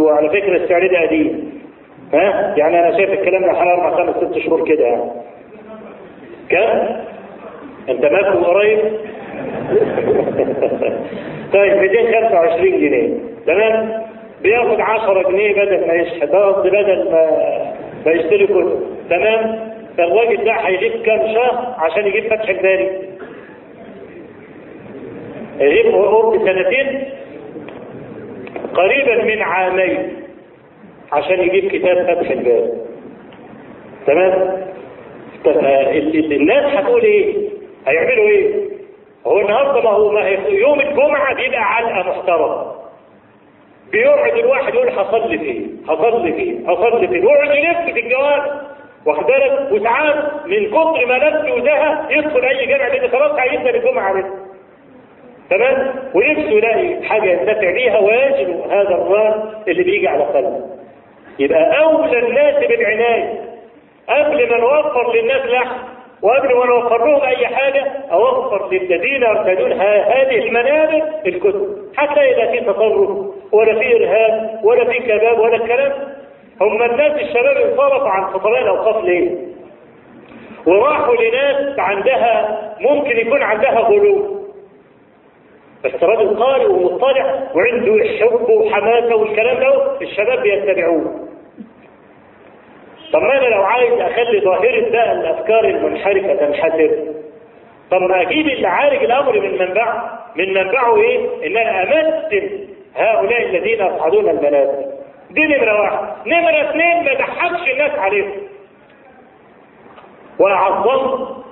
وعلى فكرة السعر ده قديم، ها؟ يعني أنا شايف الكلام ده حوالي 4 5 6 شهور كده يعني. كم؟ أنت ماكل قريب؟ طيب 225 جنيه، تمام؟ بياخد 10 جنيه بدل ما يشحن، بدل ما يشتري كله، تمام؟ فالراجل ده هيجيب كام شهر عشان يجيب فتح الباري؟ يجيب قرب 2 سنين، قريبا من 2 عام عشان يجيب كتاب فتح الباري، تمام؟ الناس هتقول ايه؟ هيعملوا ايه؟ هو النهارده ما يوم الجمعه بيبقى علقه محترمه، بيقعد الواحد يقول حصل لي فين، ويقعد يلف في الجواب، واخد بالك؟ وساعات من كتر ما لف وزهق يدخل اي جامع لان خلاص هيبدا الجمعه بس، تمام؟ ونفسه يلاقي حاجه ينتفع بيها ويجد هذا الرار اللي بيجي على قلبه. يبقى اولى الناس بالعنايه، قبل ما نوفر للناس لحم، وقبل ما نوفر لهم اي حاجه، اوفر للذين يرتدون هذه المنابر الكتب، حتى اذا في تطرف ولا في ارهاب ولا في كباب ولا الكلام. هم الناس الشباب انصرفوا عن خطرين اوقاف ليه؟ وراحوا لناس عندها ممكن يكون عندها غلو، بس راجل قارئ ومطلع وعنده الحب وحماسه والكلام ده، الشباب بيتبعوه. طب ما انا لو عايز اخلي ظاهره ده الافكار المنحرفه تنحسر، طب ما اجيب اللي عارج الامر من منبعه. من منبعه ايه؟ ان انا امثل هؤلاء الذين يصعدون المنازل. دي نمره 1. نمره 2، ما ضحكش الناس عليهم ولا عظمهم.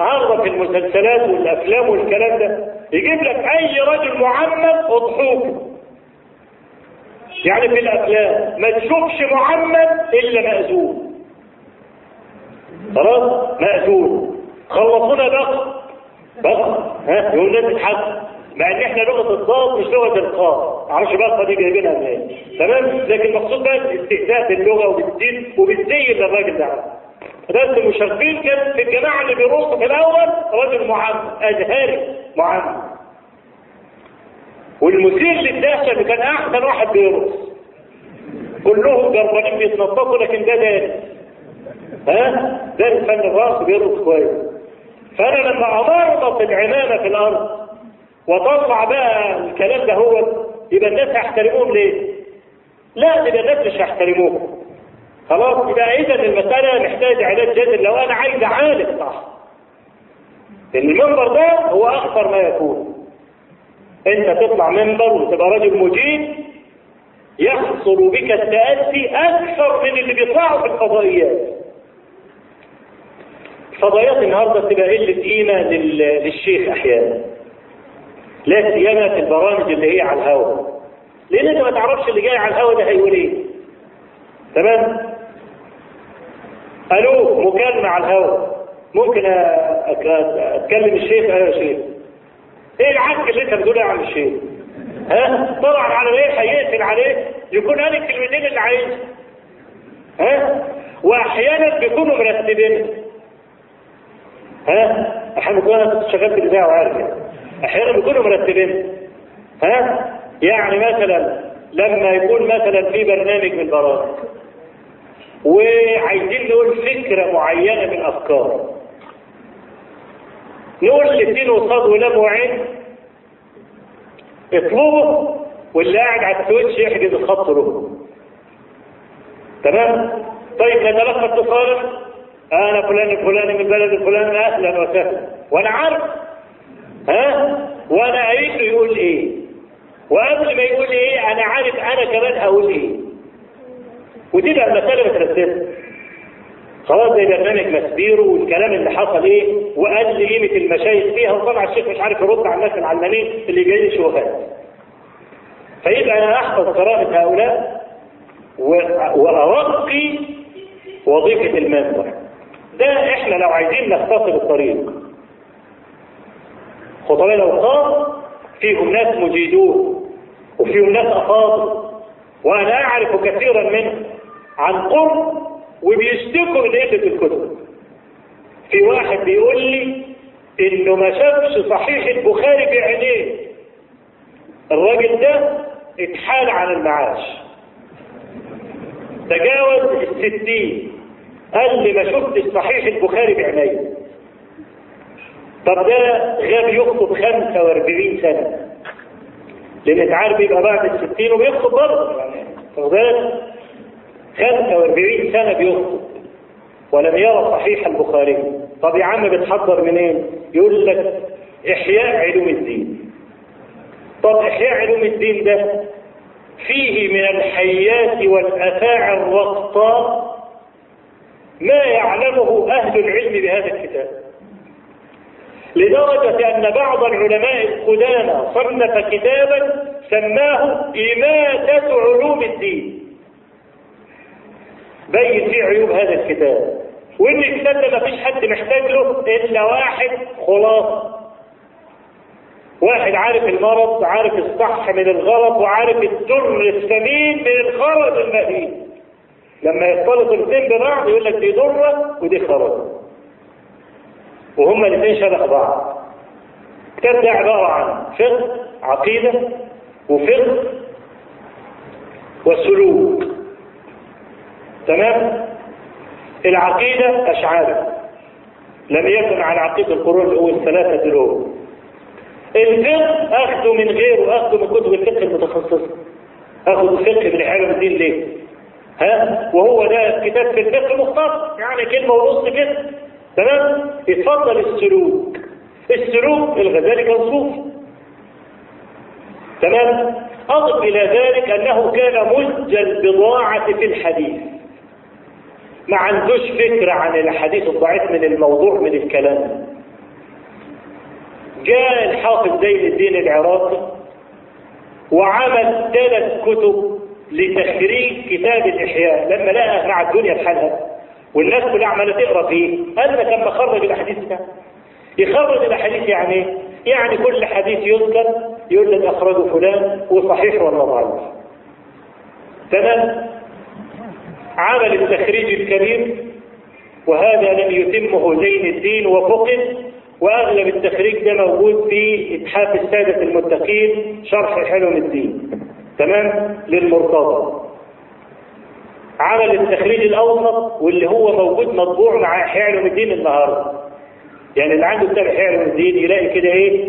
عرض في المسلسلات والافلام والكلام ده يجيب لك اي رجل معمم اضحوكه، يعني في الافلام ما تشوفش محمد الا مأذون، خلاص مأذون. خلصونا بقى ها يقول لنا تتحدث، مع ان احنا لغه الضاد مش لغه القاف، معرفش بقى القاف دي جايبينها منين، تمام؟ لكن المقصود بقى استهزاء باللغه وبالدين وبالزي الراجل ده. ناس المشرفين كان في الجماعه اللي بيروحوا في الاول راجل محمد ازهري محمد، والمدير للدهشه اللي كان احسن واحد بيرقص، كلهم جربانين بيتنططوا، لكن ده دارس، ها؟ دارس فن الرقص بيرقص كويس. فانا لما امرضت العمامه في الارض وطلع بقى الكلام ده، هو يبقى الناس هيحترموهم ليه؟ لا، يبقى الناس مش هيحترموهم، خلاص؟ يبقى اذا المساله محتاجه علاج جاد لو انا عايز اعالج صح. المنبر ده هو اخطر ما يكون. انت تطلع منبر وتبقى راجل مجيد، يحصل بك التأسي اكثر من اللي بيطلعوا في الفضائيات. الفضائيات النهارده بتبقى قله قيمه للشيخ احيانا، لا سيما في البرامج اللي هي على الهواء، لان انت ما تعرفش اللي جاي على الهواء ده هيقول ايه، تمام؟ الو، مكالمه على الهواء، ممكن اتكلم الشيخ؟ ايوه يا شيخ. ايه العك اللي انت بتقوله يا عم الشيخ؟ ها؟ طبعا على ايه هيقفل عليك؟ يكون قال الكلمتين اللي عايزها، ها؟ واحيانا بيكونوا مرتبين، ها؟ احيانا بيكون انا كنت شغال في الاذاعه وعارف يعني، احيانا بيكونوا مرتبين، ها؟ يعني مثلا لما يكون مثلا في برنامج من البرامج وعايزين نقول فكره معينه من افكار، نقول الاثنين وصاد ولام وعين اطلبه، واللي قاعد على السويتش يحجز الخط له، تمام؟ طيب نتلقى اتصالا انا فلان الفلاني من بلد الفلاني اهلا وسهلا وانا عارف ها وانا عارف يقول ايه وقبل ما يقول ايه انا عارف انا كمان هقول ايه وتبقى المساله بترتبها خلاص زي برنامج مسبيرو والكلام اللي حصل ايه وقال قيمه المشايخ فيها وطبعا الشيخ مش عارف يرد على الناس العلمانيين اللي جايين شوفات فيبقى انا احفظ قراءه هؤلاء وأوقي وظيفه المنبر ده احنا لو عايزين نختصر الطريق خطباء الاوقاف فيهم ناس مجيدون وفيهم ناس افاضل وانا اعرف كثيرا منهم عن قرب وبيشتكوا من قله الكتب. في واحد بيقول لي انه ما شافش صحيح البخاري بعينيه. الراجل ده اتحال عن المعاش. تجاوز 60 قال لي ما شفتش صحيح البخاري بعينيه. طب ده غاب يخطب 45 سنة. لان تعال بيبقى بعد 60 وبيخطب برضه يعني واخد بالك؟ 45 سنة بيخطب ولم يرى صحيح البخاري. طب يا عم بتحضر منين؟ يقول لك إحياء علوم الدين. طب إحياء علوم الدين ده فيه من الحيات والأفاعي الرقطاء ما يعلمه أهل العلم بهذا الكتاب، لدرجة أن بعض العلماء القدامى صنف كتابا سماه إماتة علوم الدين، بين فيه عيوب هذا الكتاب، وان الكتاب ده مفيش حد محتاج له الا واحد خلاص، واحد عارف المرض، عارف الصح من الغلط، وعارف الدر الثمين من الخرز المهين. لما يختلط الاثنين ببعض يقول لك دي ضره ودي خرز، وهما الاثنين شبه بعض. الكتاب ده عباره عن فقه، عقيده، وفقه، وسلوك. تمام؟ العقيدة أشعار لم يكن عن عقيدة القرون الأول 3 دلوقتي. الفقه أخذوا من غيره، أخذوا من كتب الفقه المتخصصة، أخذوا فقه ابن علم الدين ليه؟ ها؟ وهو ده كتاب في الفقه مختصر، يعني كلمة ونص كده. تمام؟ اتفضل السلوك. السلوك الغزالي كان صوفي. تمام؟ أضف إلى ذلك أنه كان مزج البضاعة في الحديث. ما عندوش فكرة عن الحديث الضعيف من الموضوع من الكلام. جاء الحافظ زين الدين العراقي وعمل 3 كتب لتخريج كتاب الإحياء لما لقى مع الدنيا بحالها والناس كلها عماله تقرا فيه، قال لك لما خرج الأحاديث ده يخرج الأحاديث يعني كل حديث يذكر يقول لك أخرجه فلان وصحيح ولا ضعيف. تمام؟ عمل التخريج الكبير وهذا لم يتمه زين الدين وفقد، واغلب التخريج ده موجود في اتحاف السادة المتقين شرح حلم الدين. تمام؟ للمرتضى. عمل التخريج الاوسط واللي هو موجود مطبوع مع حلم الدين النهارده، يعني اللي عنده كتاب حلم الدين يلاقي كده ايه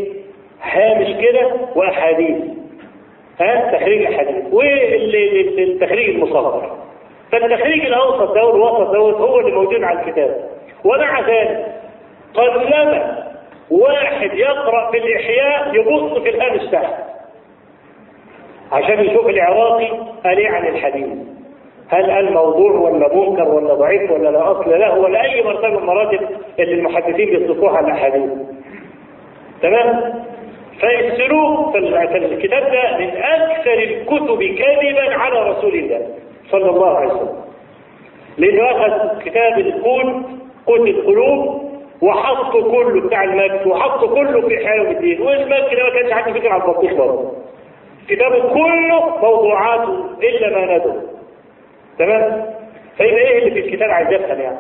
هامش كده واحاديث، ها تخريج الحديث والتخريج المصغر. فالتخريج الاوسط ده والوسط ده هو اللي موجود على الكتاب. ومع ذلك قلما واحد يقرا في الاحياء يبص في الهامش تحت عشان يشوف العراقي قال ايه عن الحديث، هل قال موضوع ولا منكر ولا ضعيف ولا لا اصل له ولا اي مرتبه من المراتب اللي المحدثين بيصفوها الاحاديث. تمام؟ فالسلوك في الكتاب ده من اكثر الكتب كذبا على رسول الله صلى الله عليه وسلم، لأنه أخذ كتاب قوت القلوب وحطه كله بتاع المجد وحطه كله في حلم الدين، والمجد ده ما كانش عنده فكرة عن البطيخ برضه. كتابه كله موضوعاته إلا ما ندعو. تمام؟ فإذا إيه اللي في الكتاب عايز أفهم يعني؟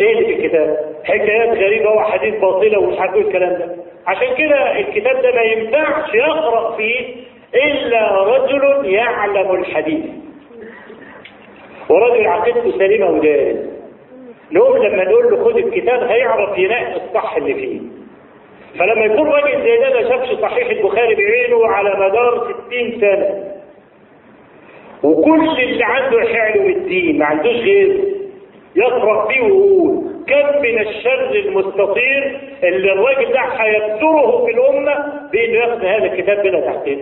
إيه اللي في الكتاب؟ حكايات غريبة وأحاديث باطلة ومش عارف إيه الكلام ده. عشان كده الكتاب ده ما ينفعش يقرأ فيه إلا رجل يعلم الحديث. ورجل عقيدته سليمه ودارس. نقوم لما نقول له خد الكتاب هيعرف ينقي الصح اللي فيه. فلما يكون راجل زي ده ما شافش صحيح البخاري بعينه على مدار 60 سنه وكل اللي عنده حاله بالدين ما عندوش غير يصرف بيه ويقول كم من الشر المستطير اللي الراجل ده هيبتره في الامه بانه ياخد هذا الكتاب بلا تحقيق.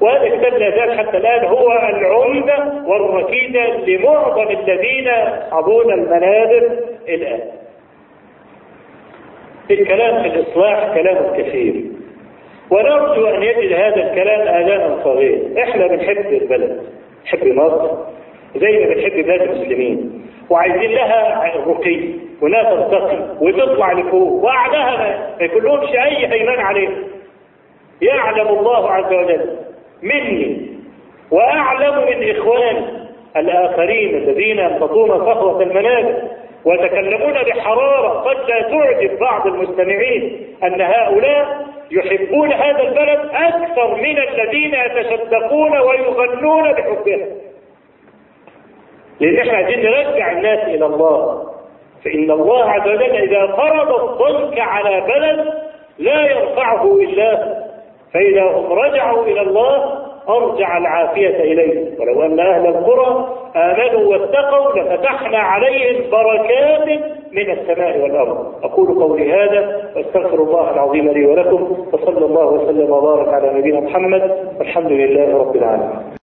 وهذا الكتاب لا زال حتى الان هو العمده والركيده لمعظم الذين يصحبون المنابر الان. الكلام في الاصلاح كلام كثير، ونرجو ان يجد هذا الكلام آذانا صغيرة. احنا بنحب البلد، بنحب مصر زي ما بنحب بلاد المسلمين، وعايزين لها رقي ولا ترتقي وتطلع لفوق، وأعداها ما يكونلهمش اي هيمان عليه. يعلم الله عز وجل مني واعلم من اخواني الاخرين الذين ينتطون صخرة المنازل ويتكلمون بحرارة قد لا تعجب بعض المستمعين ان هؤلاء يحبون هذا البلد اكثر من الذين يتشدقون ويغنون بحبها. لان احنا عايزين نرجع الناس الى الله، فان الله عز وجل اذا فرض الضنك على بلد لا يرفعه الا، فاذا هم رجعوا الى الله ارجع العافيه اليه. ولو ان اهل القرى امنوا واتقوا لفتحنا عليهم بركات من السماء والارض. اقول قولي هذا واستغفر الله العظيم لي ولكم، وصلى الله وسلم وبارك على نبينا محمد، والحمد لله رب العالمين.